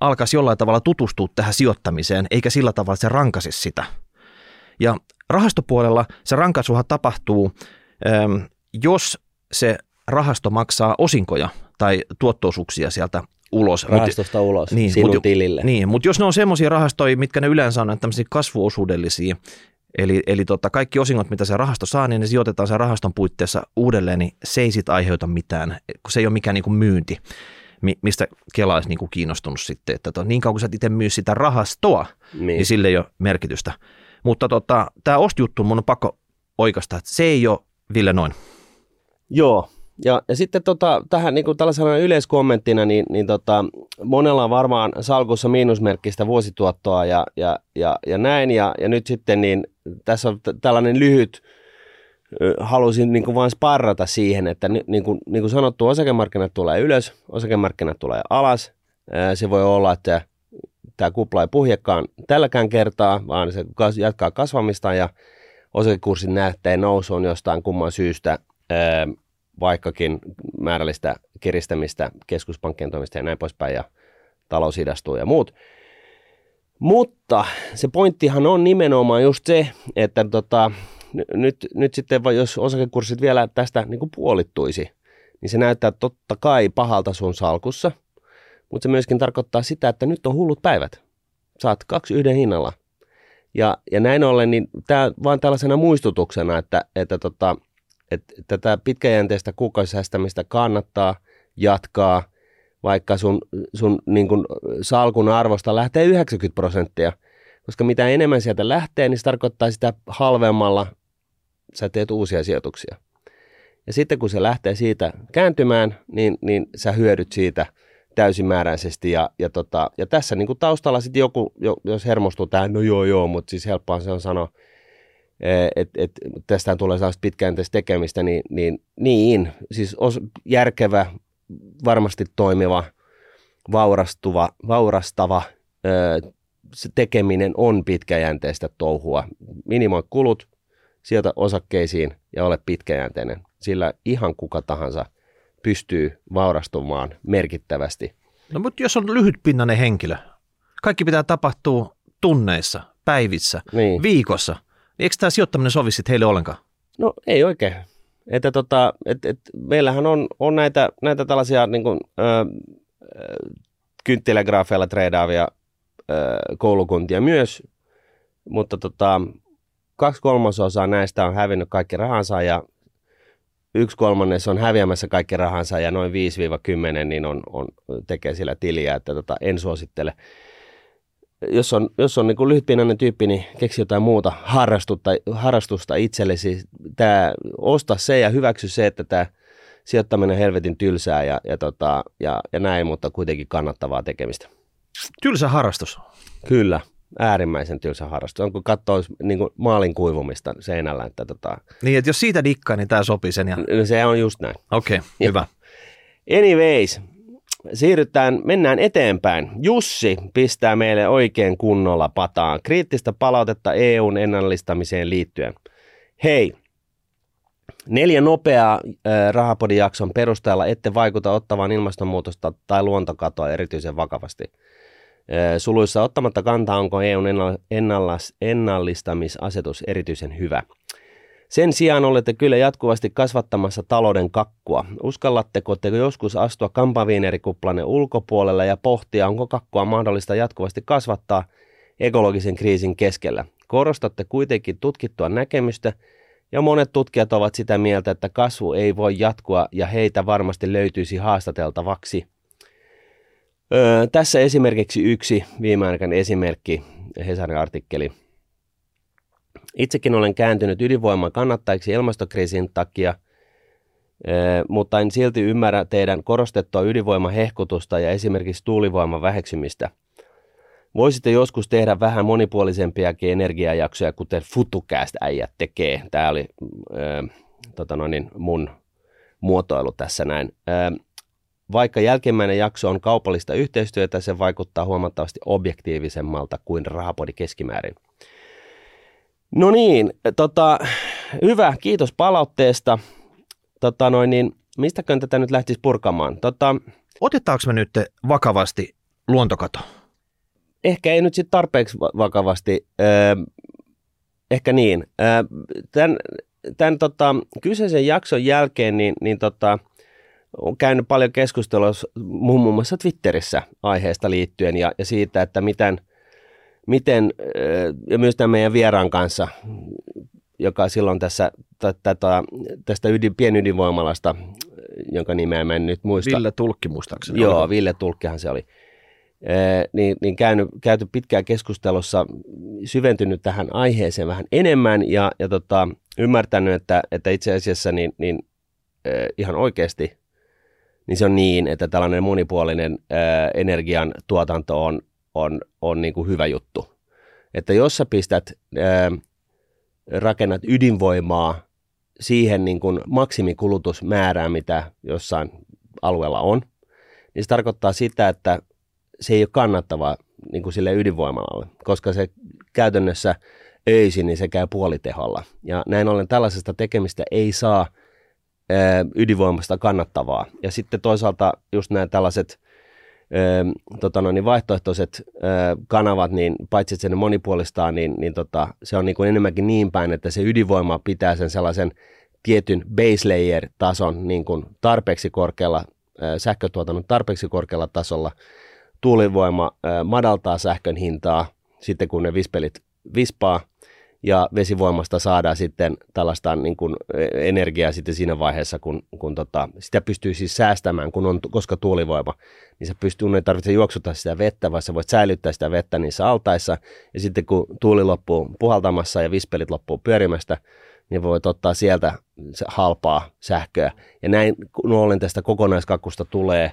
alkaisi jollain tavalla tutustua tähän sijoittamiseen, eikä sillä tavalla se rankaisisi sitä. Ja rahastopuolella se rankaisuhan tapahtuu, ää, jos se rahasto maksaa osinkoja tai tuotto-osuuksia sieltä ulos. Rahastosta mut, ulos, niin, sinun mut, tilille. Niin, mutta jos ne on semmoisia rahastoja, mitkä ne yleensä on, tämmöisiä kasvuosuudellisia, Eli, eli tota, kaikki osingot, mitä se rahasto saa, niin ne sijoitetaan sen rahaston puitteissa uudelleen, niin se ei sit aiheuta mitään, kun se ei ole mikään niinku myynti, mistä Kela olisi niinku kiinnostunut sitten. Että to, niin kauan kun sä itse myy sitä rahastoa, niin, niin sille ei ole merkitystä. Mutta tota, tämä ost-juttu mun on pakko oikaista, että se ei ole Ville noin. Joo, ja, ja sitten tota, tähän niinku tällaisena yleiskommenttina, niin, niin tota, monella on varmaan salkussa miinusmerkkistä vuosituottoa ja, ja, ja, ja näin, ja, ja nyt sitten niin tässä on t- tällainen lyhyt, halusin niin kuin vain sparrata siihen, että ni- niin, kuin, niin kuin sanottu, osakemarkkinat tulee ylös, osakemarkkinat tulee alas. Se voi olla, että tämä kupla ei puhjekaan tälläkään kertaa, vaan se jatkaa kasvamista ja osakekurssin nähteen nousu on jostain kumman syystä, vaikkakin määrällistä kiristämistä, keskuspankkien toimista ja näin poispäin ja talous hidastuu ja muut. Mutta se pointtihan on nimenomaan just se, että tota, nyt, nyt sitten jos osakekurssit vielä tästä niin kuin puolittuisi, niin se näyttää totta kai pahalta sun salkussa, mutta se myöskin tarkoittaa sitä, että nyt on hullut päivät. Saat kaksi yhden hinnalla. Ja, ja näin ollen, niin tämä vaan tällaisena muistutuksena, että, että, tota, että tätä pitkäjänteistä kuukausisäästämistä kannattaa jatkaa, vaikka sun, sun niin kun salkun arvosta lähtee yhdeksänkymmentä prosenttia, koska mitä enemmän sieltä lähtee, niin se tarkoittaa sitä halvemmalla sä teet uusia sijoituksia. Ja sitten kun se lähtee siitä kääntymään, niin, niin sä hyödyt siitä täysimääräisesti. Ja, ja, tota, ja tässä niin kuin taustalla sitten joku, jos hermostuu tähän, no joo joo, mutta siis helppoa se on sanoa, että et, tästä tulee sellaista pitkäjänteistä tekemistä, niin, niin, niin siis os, järkevä, varmasti toimiva, vaurastuva, vaurastava ö, se tekeminen on pitkäjänteistä touhua. Minimoi kulut, sijoita osakkeisiin ja ole pitkäjänteinen. Sillä ihan kuka tahansa pystyy vaurastumaan merkittävästi. No mutta jos on lyhytpinnainen henkilö, kaikki pitää tapahtua tunneissa, päivissä, niin. viikossa. Eikö tämä sijoittaminen sovi sitten heille ollenkaan? No ei oikein. Että tota, et, et, meillähän on, on näitä, näitä tällaisia niin kuin, ö, kynttilägraafeilla treidaavia ö, koulukuntia myös, mutta tota, kaksi kolmasosaa näistä on hävinnyt kaikki rahansa ja yksi kolmannes on häviämässä kaikki rahansa ja noin viisi kymmenen niin on, on, tekee sillä tiliä, että tota, en suosittele. Jos on, jos on niin kuin lyhytpinnainen tyyppi, niin keksi jotain muuta harrastusta, harrastusta itsellesi. Tää, osta se ja hyväksy se, että tämä sijoittaminen helvetin tylsää ja, ja, tota, ja, ja näin, mutta kuitenkin kannattavaa tekemistä. Tylsä harrastus? Kyllä, äärimmäisen tylsä harrastus. On kun katsoo niin kuin maalin kuivumista seinällä. Että, tota... Niin, että jos siitä dikkaa, niin tämä sopii sen. Ja... No, se on just näin. Okei, okay, hyvä. Anyways. Siirrytään, mennään eteenpäin. Jussi pistää meille oikein kunnolla pataan. Kriittistä palautetta E U:n ennallistamiseen liittyen. Hei, neljä nopeaa Rahapodin jakson perusteella ette vaikuta ottavan ilmastonmuutosta tai luontokatoa erityisen vakavasti. Suluissa ottamatta kantaa, onko E U:n ennallistamisasetus erityisen hyvä. Sen sijaan olette kyllä jatkuvasti kasvattamassa talouden kakkua. Uskallatteko te joskus astua kampaviinerikuplanne ulkopuolelle ja pohtia, onko kakkua mahdollista jatkuvasti kasvattaa ekologisen kriisin keskellä? Korostatte kuitenkin tutkittua näkemystä ja monet tutkijat ovat sitä mieltä, että kasvu ei voi jatkua ja heitä varmasti löytyisi haastateltavaksi. Öö, tässä esimerkiksi yksi viimeaikainen esimerkki, Hesarin artikkeli. Itsekin olen kääntynyt ydinvoiman kannattajiksi ilmastokriisin takia, mutta en silti ymmärrä teidän korostettua ydinvoimahehkutusta ja esimerkiksi tuulivoiman väheksymistä. Voisitte joskus tehdä vähän monipuolisempiakin energiajaksoja, kuten FutuCast-äijät tekee. Tämä oli äh, tota noin, mun muotoilu tässä näin. Äh, vaikka jälkimmäinen jakso on kaupallista yhteistyötä, se vaikuttaa huomattavasti objektiivisemmalta kuin Rahapodi keskimäärin. No niin, tota, hyvä, kiitos palautteesta. Tota noin, niin mistäköhän tätä nyt lähtisi purkamaan? Tota, otetaanko me nyt vakavasti luontokato? Ehkä ei nyt sitten tarpeeksi vakavasti. Öö, ehkä niin. Öö, tämän tämän tota, kyseisen jakson jälkeen niin, niin tota, on käynyt paljon keskustelua muun muassa Twitterissä aiheesta liittyen ja, ja siitä, että miten... Miten, ja myös tämän meidän vieraan kanssa, joka silloin tässä, tätä, tästä ydin, pienydinvoimalasta, jonka nimeä mä en nyt muista. Ville Tulkki muistaakseni. Joo, oliko? Ville Tulkkihan se oli. Ee, niin niin käynyt, käyty pitkään keskustelussa, syventynyt tähän aiheeseen vähän enemmän ja, ja tota, ymmärtänyt, että, että itse asiassa niin, niin, eh, ihan oikeasti niin se on niin, että tällainen monipuolinen eh, energian tuotanto on on, on niin kuin hyvä juttu. Että jos sä pistät, ää, rakennat ydinvoimaa siihen niin kuin maksimikulutusmäärään, mitä jossain alueella on, niin se tarkoittaa sitä, että se ei ole kannattavaa niin kuin sille ydinvoimalle, koska se käytännössä öisin, niin se käy puoliteholla. Ja näin ollen tällaisesta tekemistä ei saa ää, ydinvoimasta kannattavaa. Ja sitten toisaalta just nämä tällaiset Tota no, niin vaihtoehtoiset ö, kanavat, niin paitsi että se ne monipuolistaa, niin, niin tota, se on niin kuin enemmänkin niin päin, että se ydinvoima pitää sen sellaisen tietyn base layer-tason niin kuin tarpeeksi korkealla, ö, sähkötuotannon tarpeeksi korkealla tasolla. Tuulivoima ö, madaltaa sähkön hintaa sitten, kun ne vispelit vispaa, ja vesivoimasta saadaan sitten tällaista niin kuin energiaa sitten siinä vaiheessa, kun, kun tota, sitä pystyy siis säästämään, kun on, koska tuulivoima, niin se pystyy, ei tarvitse juoksuttaa sitä vettä, vaan sä voit säilyttää sitä vettä niissä altaissa, ja sitten kun tuuli loppuu puhaltamassa ja vispelit loppuu pyörimästä, niin voit ottaa sieltä halpaa sähköä, ja näin ollen tästä kokonaiskakkusta tulee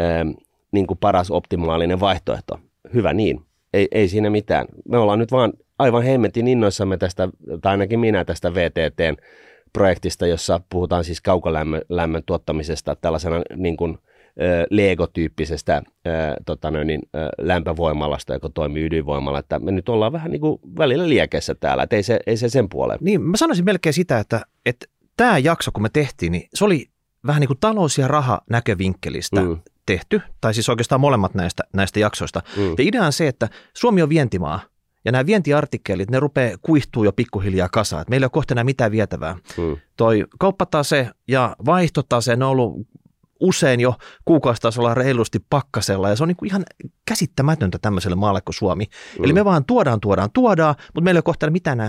ähm, niin kuin paras optimaalinen vaihtoehto. Hyvä niin, ei, ei siinä mitään. Me ollaan nyt vaan aivan hemmetin innoissamme tästä, tai ainakin minä tästä V T T-projektista, jossa puhutaan siis kaukolämmön tuottamisesta tällaisena niin kuin ö, Lego-tyyppisestä ö, tota noin, ö, lämpövoimalasta, joka toimii ydinvoimalla. Että me nyt ollaan vähän niin kuin välillä liekeissä täällä, että ei se, ei se sen puoleen. Niin, mä sanoisin melkein sitä, että, että tämä jakso, kun me tehtiin, niin se oli vähän niin kuin talous- ja rahanäkövinkkelistä. Mm. tehty, tai siis oikeastaan molemmat näistä, näistä jaksoista. Mm. Ja idea on se, että Suomi on vientimaa, ja nämä vientiartikkelit, ne rupeaa kuihtuu jo pikkuhiljaa kasaan, että meillä ei ole kohta enää mitään vietävää. Mm. Toi kauppatase ja vaihtotase, ne on ollut usein jo kuukausitasolla reilusti pakkasella, ja se on niin kuin ihan käsittämätöntä tämmöiselle maalle kuin Suomi. Mm. Eli me vaan tuodaan, tuodaan, tuodaan, mutta meillä ei ole kohta mitään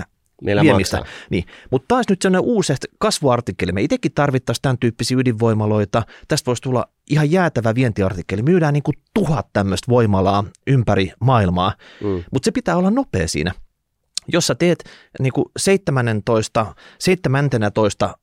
enää viemistä. Niin. Mutta taas nyt sellainen uusi kasvuartikkeli. Me itsekin tarvittaisiin tämän tyyppisiä ydinvoimaloita. Tästä voisi tulla ihan jäätävä vientiartikkeli. Myydään niin kuin tuhat tämmöistä voimalaa ympäri maailmaa, mm. mutta se pitää olla nopea siinä. Jos sä teet niin kuin seitsemäntoista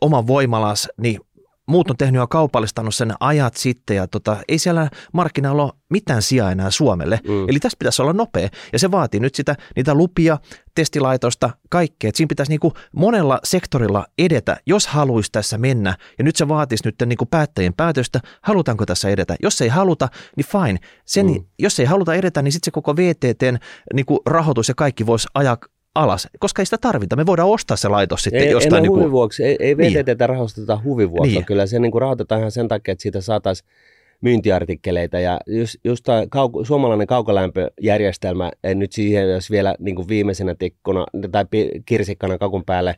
oman voimalas, niin muut on tehnyt ja kaupallistanut sen ajat sitten, ja tota, ei siellä markkinoilla ole mitään sijaa enää Suomelle. Mm. Eli tässä pitäisi olla nopea, ja se vaatii nyt sitä, niitä lupia, testilaitosta, kaikkea. Et siinä pitäisi niinku monella sektorilla edetä, jos haluaisi tässä mennä, ja nyt se vaatisi nyt niinku päättäjien päätöstä, halutaanko tässä edetä. Jos ei haluta, niin fine. Sen, mm. Jos ei haluta edetä, niin sitten se koko V T T:n niinku rahoitus ja kaikki voisi ajaa alas, koska ei sitä tarvita. Me voidaan ostaa se laitos sitten ei, jostain. Ei niin kuin... huvivuoksi. Ei, ei V T T:tä niin. rahoiteta huvivuoksi. Niin. Kyllä se niin kuin rahoitetaan ihan sen takia, että siitä saataisiin myyntiartikkeleita. Ja just, just tämä kauko, suomalainen kaukolämpöjärjestelmä, en nyt siihen, jos vielä niin kuin viimeisenä tikkuna tai kirsikkana kakun päälle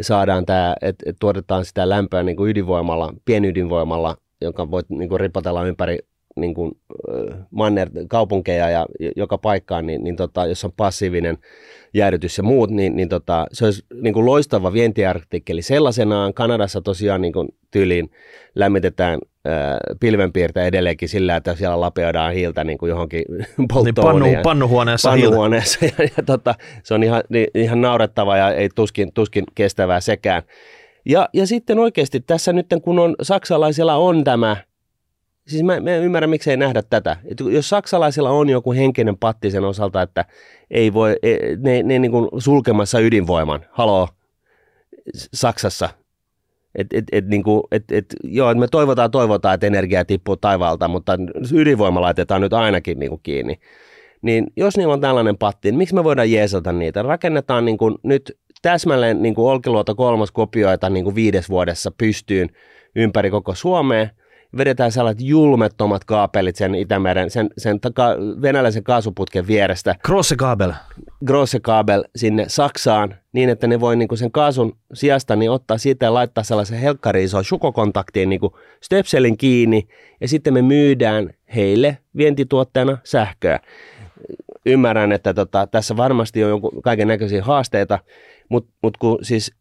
saadaan tämä, että et tuotetaan sitä lämpöä niin kuin ydinvoimalla, pienydinvoimalla, jonka voit niin kuin ripotella ympäri niin kuin manner, kaupunkeja ja joka paikkaan, niin, niin tota, jos on passiivinen jäädytys ja muut, niin, niin tota, se olisi niin kuin loistava vientiartikkeli sellaisenaan. Kanadassa tosiaan niin kuin tyyliin lämmitetään ää, pilvenpiirtä edelleenkin sillä, että siellä lapeodaan hiiltä niin kuin johonkin polttoon. Niin pannu, pannuhuoneessa pannuhuoneessa hiiltä. Ja, ja tota, se on ihan, niin, ihan naurettava ja ei tuskin, tuskin kestävää sekään. Ja, ja sitten oikeasti tässä nyt, kun on, saksalaisilla on tämä. Siis mä, mä en ymmärrä, miksi ei nähdä tätä. Et jos saksalaisilla on joku henkinen patti sen osalta, että ei voi, ne, ne niin kuin sulkemassa ydinvoiman, haloo, Saksassa. Et, et, et niin kuin, et, et, joo, me toivotaan, toivotaan, että energia tippuu taivaalta, mutta ydinvoima laitetaan nyt ainakin niin kuin kiinni. Niin jos niillä on tällainen patti, niin miksi me voidaan jeesata niitä? Rakennetaan niin kuin nyt täsmälleen niin kuin Olkiluoto kolmas kopioita niin kuin viides vuodessa pystyyn ympäri koko Suomea. Vedetään sellaiset julmettomat kaapelit sen Itämeren, sen, sen taka, venäläisen kaasuputken vierestä. Grosse Kabel. Grosse Kabel sinne Saksaan, niin että ne voi niinku sen kaasun sijasta niin ottaa siitä ja laittaa sellaisen helkkari isoon sukokontaktiin niinku stöpselin kiinni, ja sitten me myydään heille vientituotteena sähköä. Ymmärrän, että tota, tässä varmasti on kaiken näköisiä haasteita, mutta mut kun siis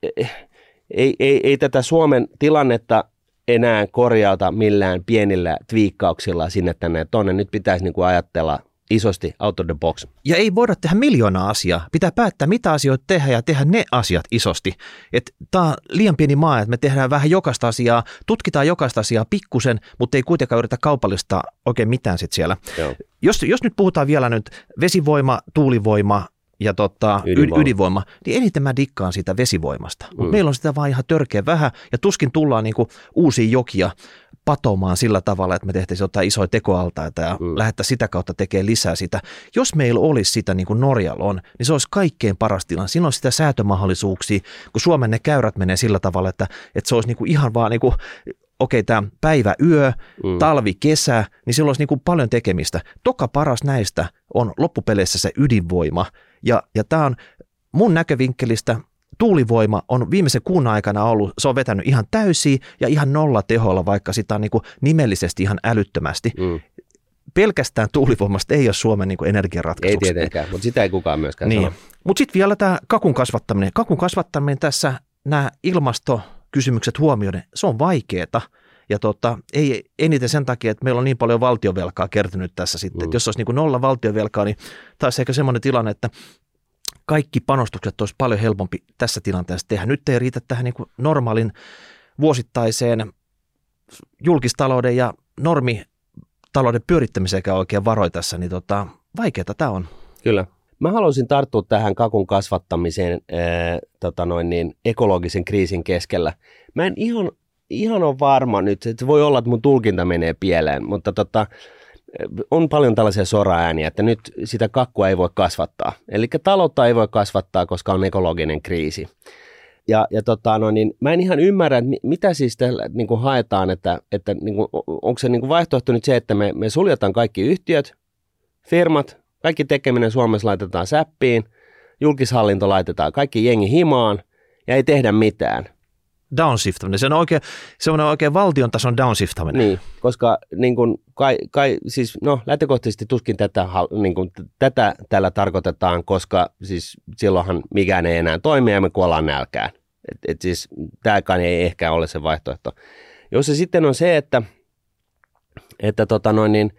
ei, ei, ei tätä Suomen tilannetta enää korjauta millään pienillä twiikkauksilla sinne tänne. Tuonne nyt pitäisi niin kuin ajatella isosti out of the box. Ja ei voida tehdä miljoonaa asiaa. Pitää päättää, mitä asioita tehdä ja tehdä ne asiat isosti. Tämä on liian pieni maa, että me tehdään vähän jokaista asiaa, tutkitaan jokaista asiaa pikkusen, mutta ei kuitenkaan yritä kaupallistaa oikein mitään sit siellä. Jos, jos nyt puhutaan vielä nyt vesivoima, tuulivoima, ja tota, ydinvoima. ydinvoima, niin eniten mä dikkaan siitä vesivoimasta. Mm. Meillä on sitä vaan ihan törkeä vähän, ja tuskin tullaan niinku uusia jokia patomaan sillä tavalla, että me tehtäisiin jotain isoja tekoaltaita ja mm. lähettäisiin sitä kautta tekemään lisää sitä. Jos meillä olisi sitä niin kuin Norjalla on, niin se olisi kaikkein paras tilanne. Siinä olisi sitä säätömahdollisuuksia, kun Suomen ne käyrät menee sillä tavalla, että, että se olisi niinku ihan vaan niin kuin okei, tämä päivä, yö, mm. talvi, kesä, niin silloin olisi niin kuin paljon tekemistä. Toka paras näistä on loppupeleissä se ydinvoima. Ja, ja tämä on mun näkövinkkelistä, tuulivoima on viimeisen kuun aikana ollut, se on vetänyt ihan täysiä ja ihan nolla teholla, vaikka sitä on niin kuin nimellisesti ihan älyttömästi. Mm. pelkästään tuulivoimasta ei ole Suomen niin kuin energiaratkaisuksi. Ei tietenkään, mutta sitä ei kukaan myöskään niin. sano. Mutta sitten vielä tämä kakun kasvattaminen. Kakun kasvattaminen tässä nämä ilmastokysymykset huomioiden, se on vaikeaa. Ja tota, ei eniten sen takia, että meillä on niin paljon valtionvelkaa kertynyt tässä sitten. Mm. Että jos olisi niin kuin nolla valtionvelkaa, niin taisi ehkä semmoinen tilanne, että kaikki panostukset olisi paljon helpompi tässä tilanteessa tehdä. Nyt ei riitä tähän niin kuin normaalin vuosittaiseen julkistalouden ja normitalouden pyörittämiseenkään oikein varoja tässä, niin tota, vaikeaa tämä on. Kyllä. Mä haluaisin tarttua tähän kakun kasvattamiseen ää, tota noin niin, ekologisen kriisin keskellä. Mä en ihan... Ihan on varma nyt, että voi olla, että mun tulkinta menee pieleen, mutta tota, on paljon tällaisia soraääniä, että nyt sitä kakkua ei voi kasvattaa. Eli taloutta ei voi kasvattaa, koska on ekologinen kriisi. Ja, ja tota, no niin, mä en ihan ymmärrä, että mitä siis tällä niin kuin haetaan, että, että niin kuin, onko se niin kuin vaihtoehto nyt se, että me, me suljetaan kaikki yhtiöt, firmat, kaikki tekeminen Suomessa laitetaan säppiin, julkishallinto laitetaan kaikki jengi himaan ja ei tehdä mitään. Downshiftaminen. Se on oikein, oikein valtion tason downshiftaminen. Niin, koska niin kun, kai, kai, siis, no, lähtökohtaisesti tuskin tätä, niin kun, tätä tällä tarkoitetaan, koska siis, silloinhan mikään ei enää toimi ja me kuollaan nälkään. Et, et siis, tämäkään ei ehkä ole se vaihtoehto. Jos se sitten on se, että, että, tota noin, niin,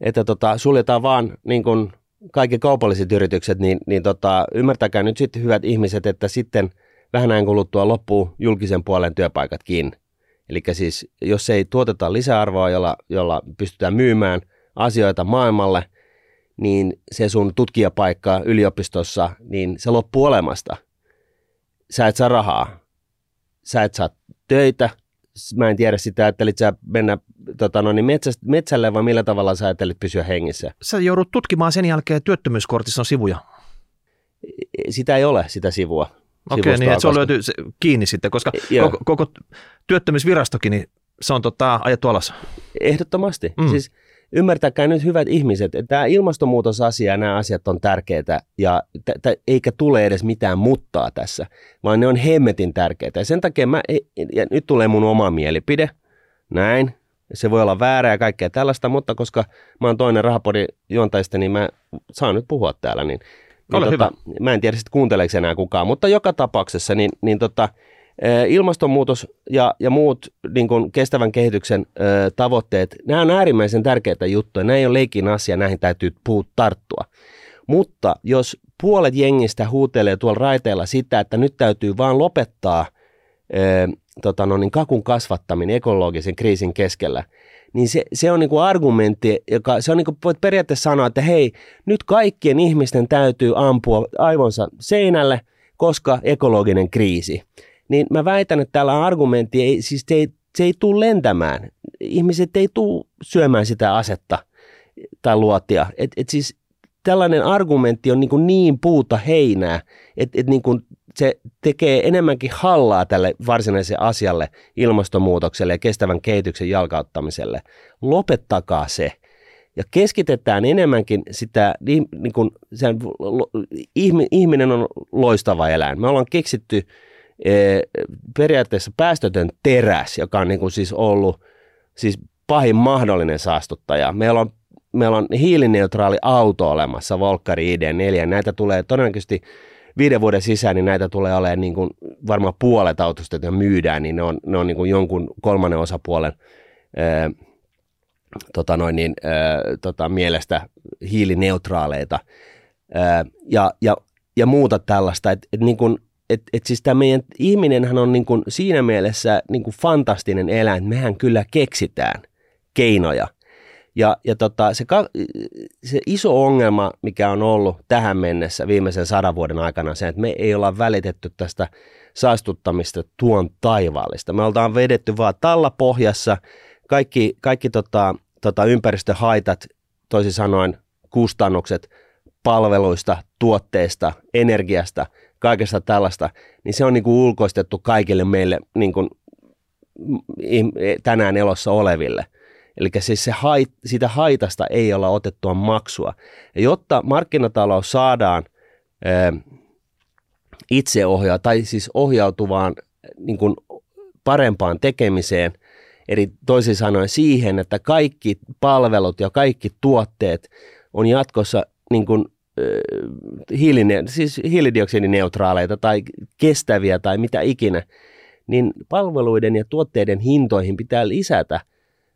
että tota, suljetaan vaan niin kun kaikki kaupalliset yritykset, niin, niin tota, ymmärtäkää nyt sitten hyvät ihmiset, että sitten vähän ajan kuluttua loppuu julkisen puolen työpaikatkin. Eli siis jos ei tuoteta lisäarvoa, jolla, jolla pystytään myymään asioita maailmalle, niin se sun tutkijapaikka yliopistossa, niin se loppuu olemasta. Sä et saa rahaa. Sä et saa töitä. Mä en tiedä sitä, ajattelit sä mennä tota, no niin metsä, metsälle vai millä tavalla sä ajattelit pysyä hengissä. Sä joudut tutkimaan sen jälkeen työttömyyskortissa on sivuja. Sitä ei ole, sitä sivua. Okei, niin että se on löyty kiinni sitten, koska yeah. koko, koko työttömyysvirastokin, niin se on tota, ajettu alas. Ehdottomasti. Mm. Siis ymmärtäkää nyt hyvät ihmiset, että tämä ilmastonmuutosasia ja nämä asiat on tärkeitä, ja t- t- eikä tule edes mitään muttaa tässä, vaan ne on hemmetin tärkeitä. Ja sen takia mä, ja nyt tulee mun oma mielipide, näin, se voi olla väärä ja kaikkea tällaista, mutta koska mä oon toinen rahapodin juontajista, niin mä saan nyt puhua täällä, niin... Niin tota, hyvä. Mä en tiedä, että kuunteleeko enää kukaan, mutta joka tapauksessa niin, niin tota, ilmastonmuutos ja, ja muut niin kuin kestävän kehityksen ö, tavoitteet, nämä on äärimmäisen tärkeitä juttuja, nämä ei ole leikin asia, näihin täytyy puut tarttua. Mutta jos puolet jengistä huutelee tuolla raiteilla sitä, että nyt täytyy vaan lopettaa ö, tota, no niin, kakun kasvattaminen ekologisen kriisin keskellä, niin se, se on niinku argumentti, joka se on niinku, voit periaatteessa sanoa, että hei, nyt kaikkien ihmisten täytyy ampua aivonsa seinälle, koska ekologinen kriisi. Niin mä väitän, että tällä argumentti, ei, siis se ei, se ei tule lentämään. Ihmiset ei tule syömään sitä asetta tai luotia. Et, et siis tällainen argumentti on niinku niin puuta heinää, että et niinku se tekee enemmänkin hallaa tälle varsinaiselle asialle, ilmastonmuutokselle ja kestävän kehityksen jalkauttamiselle. Lopettakaa se. Ja keskitetään enemmänkin sitä, niin kuin sen, ihminen on loistava eläin. Me ollaan keksitty eh, periaatteessa päästötön teräs, joka on niin kuin siis ollut siis pahin mahdollinen saastuttaja. Meillä on, meillä on hiilineutraali auto olemassa, Volkari I D neljä. Näitä tulee todennäköisesti... Viiden vuoden sisään niin näitä tulee olemaan niin kuin varmaan puolet autosta, joita myydään, niin ne on, ne on niin kuin jonkun kolmannen osapuolen ää, tota noin, niin, ää, tota, mielestä hiilineutraaleita ää, ja, ja, ja muuta tällaista. Et, et niin kuin, et, et siis tämä meidän ihminenhän on niin kuin siinä mielessä niin kuin fantastinen eläin, mehän kyllä keksitään keinoja. Ja, ja tota, se, ka- se iso ongelma, mikä on ollut tähän mennessä viimeisen sadan vuoden aikana, on se, että me ei olla välitetty tästä saastuttamista tuon taivaallista. Me ollaan vedetty vaan talla pohjassa, kaikki, kaikki tota, tota ympäristöhaitat, toisin sanoen kustannukset palveluista, tuotteista, energiasta, kaikesta tällaista, niin se on niin kuin ulkoistettu kaikille meille niin kuin tänään elossa oleville. Eli siis se hait, sitä haitasta ei olla otettua maksua. Ja jotta markkinatalous saadaan ää, itseohjaa tai siis ohjautuvaan niin kuin parempaan tekemiseen, Eli toisin sanoen siihen, että kaikki palvelut ja kaikki tuotteet on jatkossa niin kuin, äh, hiiline- siis hiilidioksidineutraaleita tai kestäviä tai mitä ikinä, niin palveluiden ja tuotteiden hintoihin pitää lisätä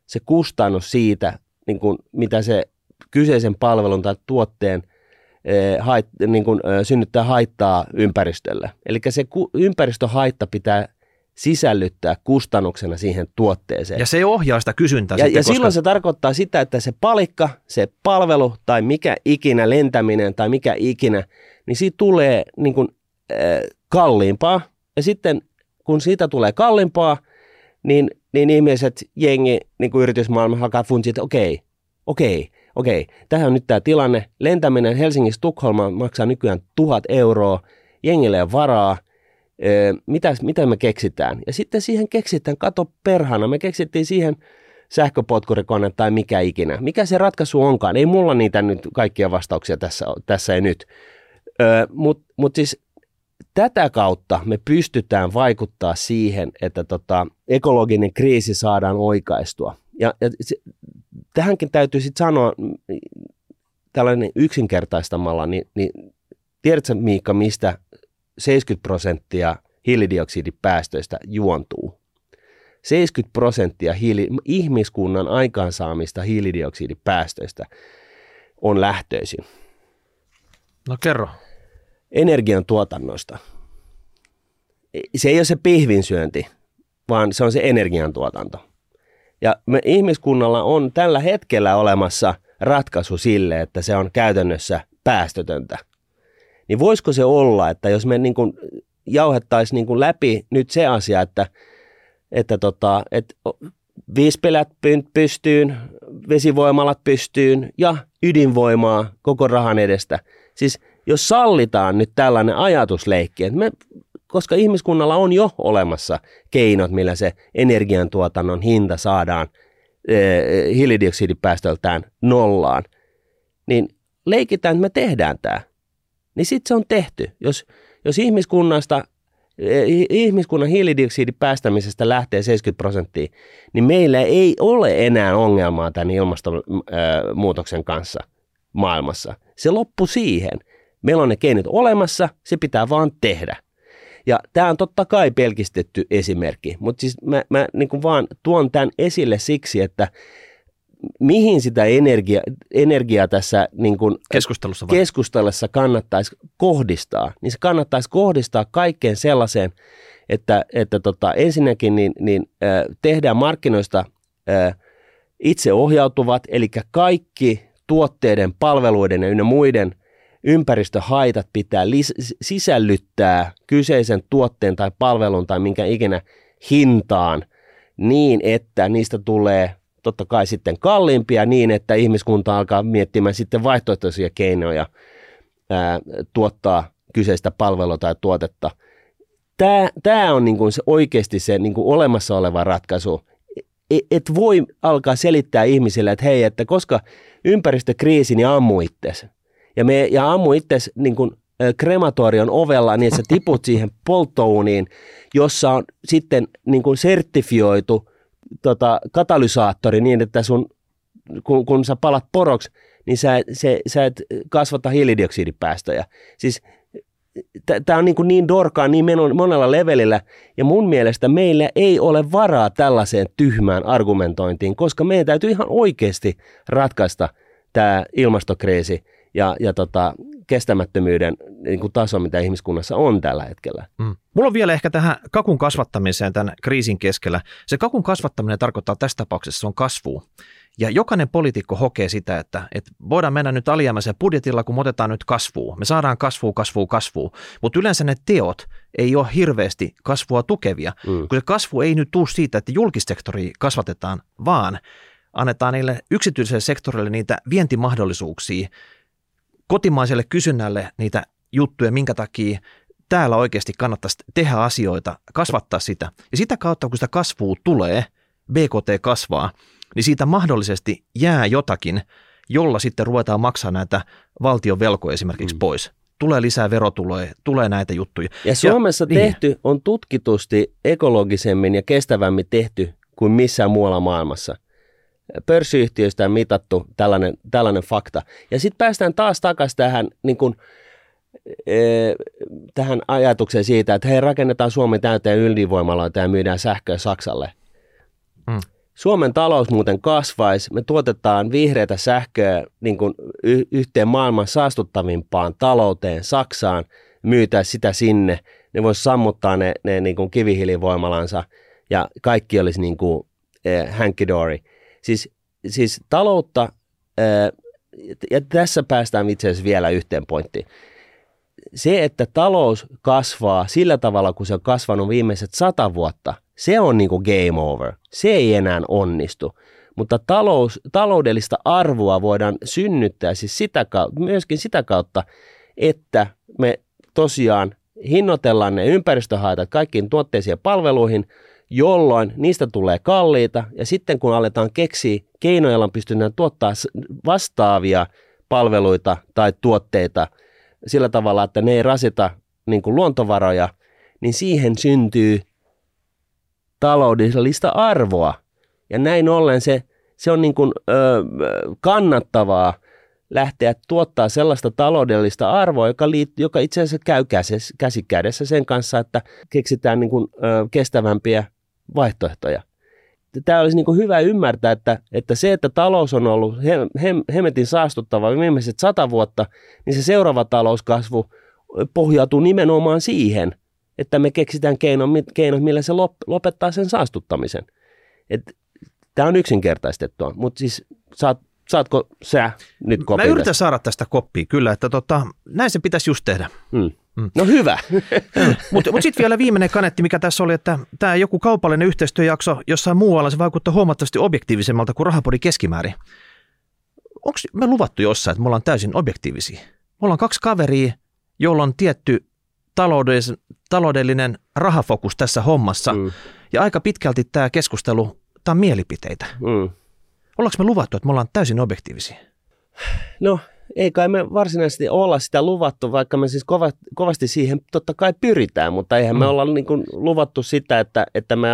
se kustannus siitä, niin kuin, mitä se kyseisen palvelun tai tuotteen äh, hait, niin kuin, äh, synnyttää haittaa ympäristölle. Eli se ku- ympäristöhaitta pitää sisällyttää kustannuksena siihen tuotteeseen. Ja se ohjaa sitä kysyntää. Ja, sitten, ja koska... silloin se tarkoittaa sitä, että se palikka, se palvelu tai mikä ikinä lentäminen tai mikä ikinä, niin siitä tulee niin kuin, äh, kalliimpaa. Ja sitten kun siitä tulee kalliimpaa, niin, niin ihmiset, jengi, niin kuin yritysmaailma alkaa funtsia, että okei, okei, okei. Tähän on nyt tämä tilanne. Lentäminen Helsingistä Tukholmaan maksaa nykyään tuhat euroa. Jengille on varaa. Mitä, mitä me keksitään? Ja sitten siihen keksitään, kato perhana, me keksittiin siihen sähköpotkurikone tai mikä ikinä. Mikä se ratkaisu onkaan? Ei mulla niitä nyt kaikkia vastauksia tässä, tässä ja nyt. Mutta mut siis tätä kautta me pystytään vaikuttaa siihen, että tota, ekologinen kriisi saadaan oikaistua. Ja, ja se, tähänkin täytyy sitten sanoa tällainen yksinkertaistamalla, niin, niin tiedätkö Miikka, mistä seitsemänkymmentä prosenttia hiilidioksidipäästöistä juontuu. seitsemänkymmentä prosenttia hiili, ihmiskunnan aikaansaamista hiilidioksidipäästöistä on lähtöisin. No kerro. Energiantuotannosta. Se ei ole se pihvinsyönti, vaan se on se energiantuotanto. Ja me ihmiskunnalla on tällä hetkellä olemassa ratkaisu sille, että se on käytännössä päästötöntä. Niin voisiko se olla, että jos me niin kuin jauhettaisiin niin kuin läpi nyt se asia, että, että, tota, että viispelät pystyyn, vesivoimalat pystyyn ja ydinvoimaa koko rahan edestä. Siis jos sallitaan nyt tällainen ajatusleikki, että me, koska ihmiskunnalla on jo olemassa keinot, millä se energiantuotannon hinta saadaan eh, hiilidioksidipäästöltään nollaan, niin leikitään, että me tehdään tämä. Niin sitten se on tehty. Jos, jos ihmiskunnasta, ihmiskunnan hiilidioksidipäästämisestä lähtee seitsemänkymmentä prosenttia, niin meillä ei ole enää ongelmaa tämän ilmastonmuutoksen kanssa maailmassa. Se loppui siihen. Meillä on ne keinot olemassa, se pitää vaan tehdä. Ja tämä on totta kai pelkistetty esimerkki, mutta siis mä, mä niin kuin vaan tuon tämän esille siksi, että mihin sitä energia, energiaa tässä niin kuin keskustelussa, keskustelussa kannattaisi kohdistaa, niin se kannattaisi kohdistaa kaikkeen sellaiseen, että, että tota, ensinnäkin niin, niin, äh, tehdään markkinoista äh, itseohjautuvat, eli kaikki tuotteiden, palveluiden ja ynnä muiden ympäristöhaitat pitää lis- sisällyttää kyseisen tuotteen tai palvelun tai minkä ikinä hintaan niin, että niistä tulee totta kai sitten kalliimpia niin, että ihmiskunta alkaa miettimään sitten vaihtoehtoisia keinoja ää, tuottaa kyseistä palvelua tai tuotetta. Tää, tää on niinku se, oikeasti se niinku olemassa oleva ratkaisu. Et, et voi alkaa selittää ihmisille, että hei, että koska ympäristökriisi, niin ammu itses. Ja, me, ja ammu itses niinku, krematorion ovella niin, että sä tiput siihen polttouuniin, jossa on sitten niinku sertifioitu Tota, katalysaattori niin, että sun, kun, kun sä palat poroksi, niin sä, se, sä et kasvata hiilidioksidipäästöjä. Siis tämä on niin, niin dorkaa niin monella levelillä, ja mun mielestä meillä ei ole varaa tällaiseen tyhmään argumentointiin, koska meidän täytyy ihan oikeasti ratkaista tämä ilmastokriisi ja, ja tota, kestämättömyyden niin kuin taso, mitä ihmiskunnassa on tällä hetkellä. Mm. Mulla on vielä ehkä tähän kakun kasvattamiseen tämän kriisin keskellä. Se kakun kasvattaminen tarkoittaa tässä tapauksessa, se on kasvua. Ja jokainen poliitikko hokee sitä, että, että voidaan mennä nyt alijäämäisen budjetilla, kun me otetaan nyt kasvua. Me saadaan kasvua, kasvua, kasvua. Mutta yleensä ne teot ei ole hirveästi kasvua tukevia, mm. kun se kasvu ei nyt tule siitä, että julkissektoria kasvatetaan, vaan annetaan niille yksityiselle sektorille niitä vientimahdollisuuksia, kotimaiselle kysynnälle niitä juttuja, minkä takia täällä oikeasti kannattaisi tehdä asioita, kasvattaa sitä. Ja sitä kautta, kun sitä kasvua tulee, B K T kasvaa, niin siitä mahdollisesti jää jotakin, jolla sitten ruvetaan maksaa näitä valtion velkoja esimerkiksi mm. pois. Tulee lisää verotuloja, tulee näitä juttuja. Ja Suomessa ja, tehty niin. on tutkitusti ekologisemmin ja kestävämmin tehty kuin missään muualla maailmassa. Pörssiyhtiöistä on mitattu tällainen, tällainen fakta. Ja sitten päästään taas takaisin tähän, niin kun, e, tähän ajatukseen siitä, että hei, rakennetaan Suomen täyteen ydinvoimaloita ja myydään sähköä Saksalle. Mm. Suomen talous muuten kasvaisi, me tuotetaan vihreätä sähköä niin kun y- yhteen maailman saastuttavimpaan talouteen, Saksaan, myytäisi sitä sinne. Ne voisi sammuttaa ne, ne niin kun kivihiilivoimalansa ja kaikki olisi niin kuin e, hanky-dory. Siis, siis taloutta, ää, ja tässä päästään itse asiassa vielä yhteen pointtiin. Se, että talous kasvaa sillä tavalla, kun se on kasvanut viimeiset sata vuotta, se on niin kuin game over. Se ei enää onnistu. Mutta talous, taloudellista arvoa voidaan synnyttää siis sitä, myöskin sitä kautta, että me tosiaan hinnoitellaan ne ympäristöhaitat kaikkiin tuotteisiin ja palveluihin, jolloin niistä tulee kalliita, ja sitten kun aletaan keksiä keinoja, joilla pystytään tuottaa vastaavia palveluita tai tuotteita sillä tavalla, että ne ei rasita niin kuin luontovaroja, niin siihen syntyy taloudellista arvoa. Ja näin ollen se, se on niin kuin, ö, kannattavaa lähteä tuottaa sellaista taloudellista arvoa, joka, liitt- joka itse asiassa käy käsi- käsikädessä sen kanssa, että keksitään niin kuin, ö, kestävämpiä vaihtoehtoja. Tämä olisi niin kuin hyvä ymmärtää, että, että se, että talous on ollut he, he, hemetin saastuttava viimeiset sata vuotta, niin se seuraava talouskasvu pohjautuu nimenomaan siihen, että me keksitään keinot, keinot millä se lop, lopettaa sen saastuttamisen. Et, tämä on yksinkertaistettua, mutta siis saat, saatko sä nyt kopin? Mä yritän tästä saada tästä koppia, kyllä, että tota, näin se pitäisi just tehdä. Mm. Mm. No hyvä. Mutta mut sitten vielä viimeinen kanetti, mikä tässä oli, että tämä joku kaupallinen yhteistyöjakso jossain muualla, se vaikuttaa huomattavasti objektiivisemmalta kuin Rahapodin keskimäärin. Onko me luvattu jossain, että me ollaan täysin objektiivisia? Me ollaan kaksi kaveria, jolla on tietty taloudellis- taloudellinen rahafokus tässä hommassa, mm. ja aika pitkälti tämä keskustelu, tämä on mielipiteitä. Mm. Ollaanko me luvattu, että me ollaan täysin objektiivisia? No. Ei kai me varsinaisesti olla sitä luvattu, vaikka me siis kovasti siihen totta kai pyritään, mutta eihän me olla niin kuin luvattu sitä, että, että me,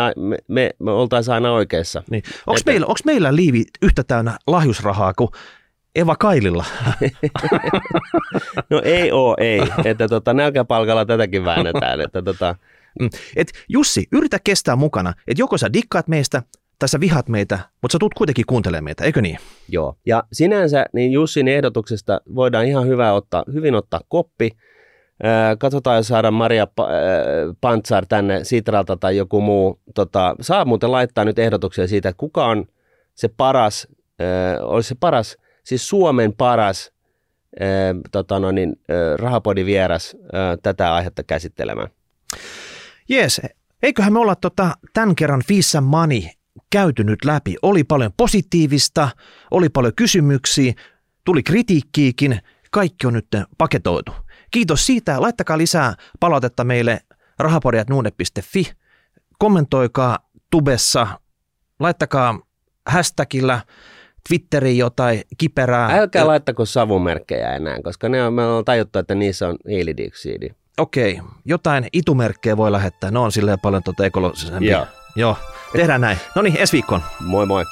me, me oltaisiin aina oikeassa. Niin. Onko meillä, onko meillä liivi yhtä täynnä lahjusrahaa kuin Eeva Kaililla? No ei oo, ei. Että tota, nälkäpalkalla tätäkin väännetään. Että tota. Et Jussi, yritä kestää mukana, että joko sä dikkaat meistä, tässä vihat meitä, mutta sä tulet kuitenkin kuuntelemaan meitä, eikö niin? Joo, ja sinänsä niin Jussin ehdotuksesta voidaan ihan hyvä ottaa, hyvin ottaa koppi. Äh, katsotaan, jos saadaan Maria pa- äh, Pantsar tänne Sitralta tai joku muu. Tota, saa muuten laittaa nyt ehdotuksia siitä, että kuka on se paras, äh, olisi se paras, siis Suomen paras äh, tota no niin, äh, Rahapodin vieras äh, tätä aihetta käsittelemään. Jees, eiköhän me olla tota, tämän kerran Fissa Money käyty nyt läpi. Oli paljon positiivista, oli paljon kysymyksiä, tuli kritiikkiikin, kaikki on nyt paketoitu. Kiitos siitä, laittakaa lisää palautetta meille rahapodin ät nuunet piste fi, kommentoikaa tubessa, laittakaa hashtagillä Twitteriin jotain kiperää. Älkää laittako savumerkkejä enää, koska ne on, me on tajuttu, että niissä on hiilidioksidi. Okei, jotain itumerkkejä voi lähettää, ne on silleen paljon tuota ekologisempia. Joo. Joo, tehdään näin. No niin, ensi viikkoon. Moi moi.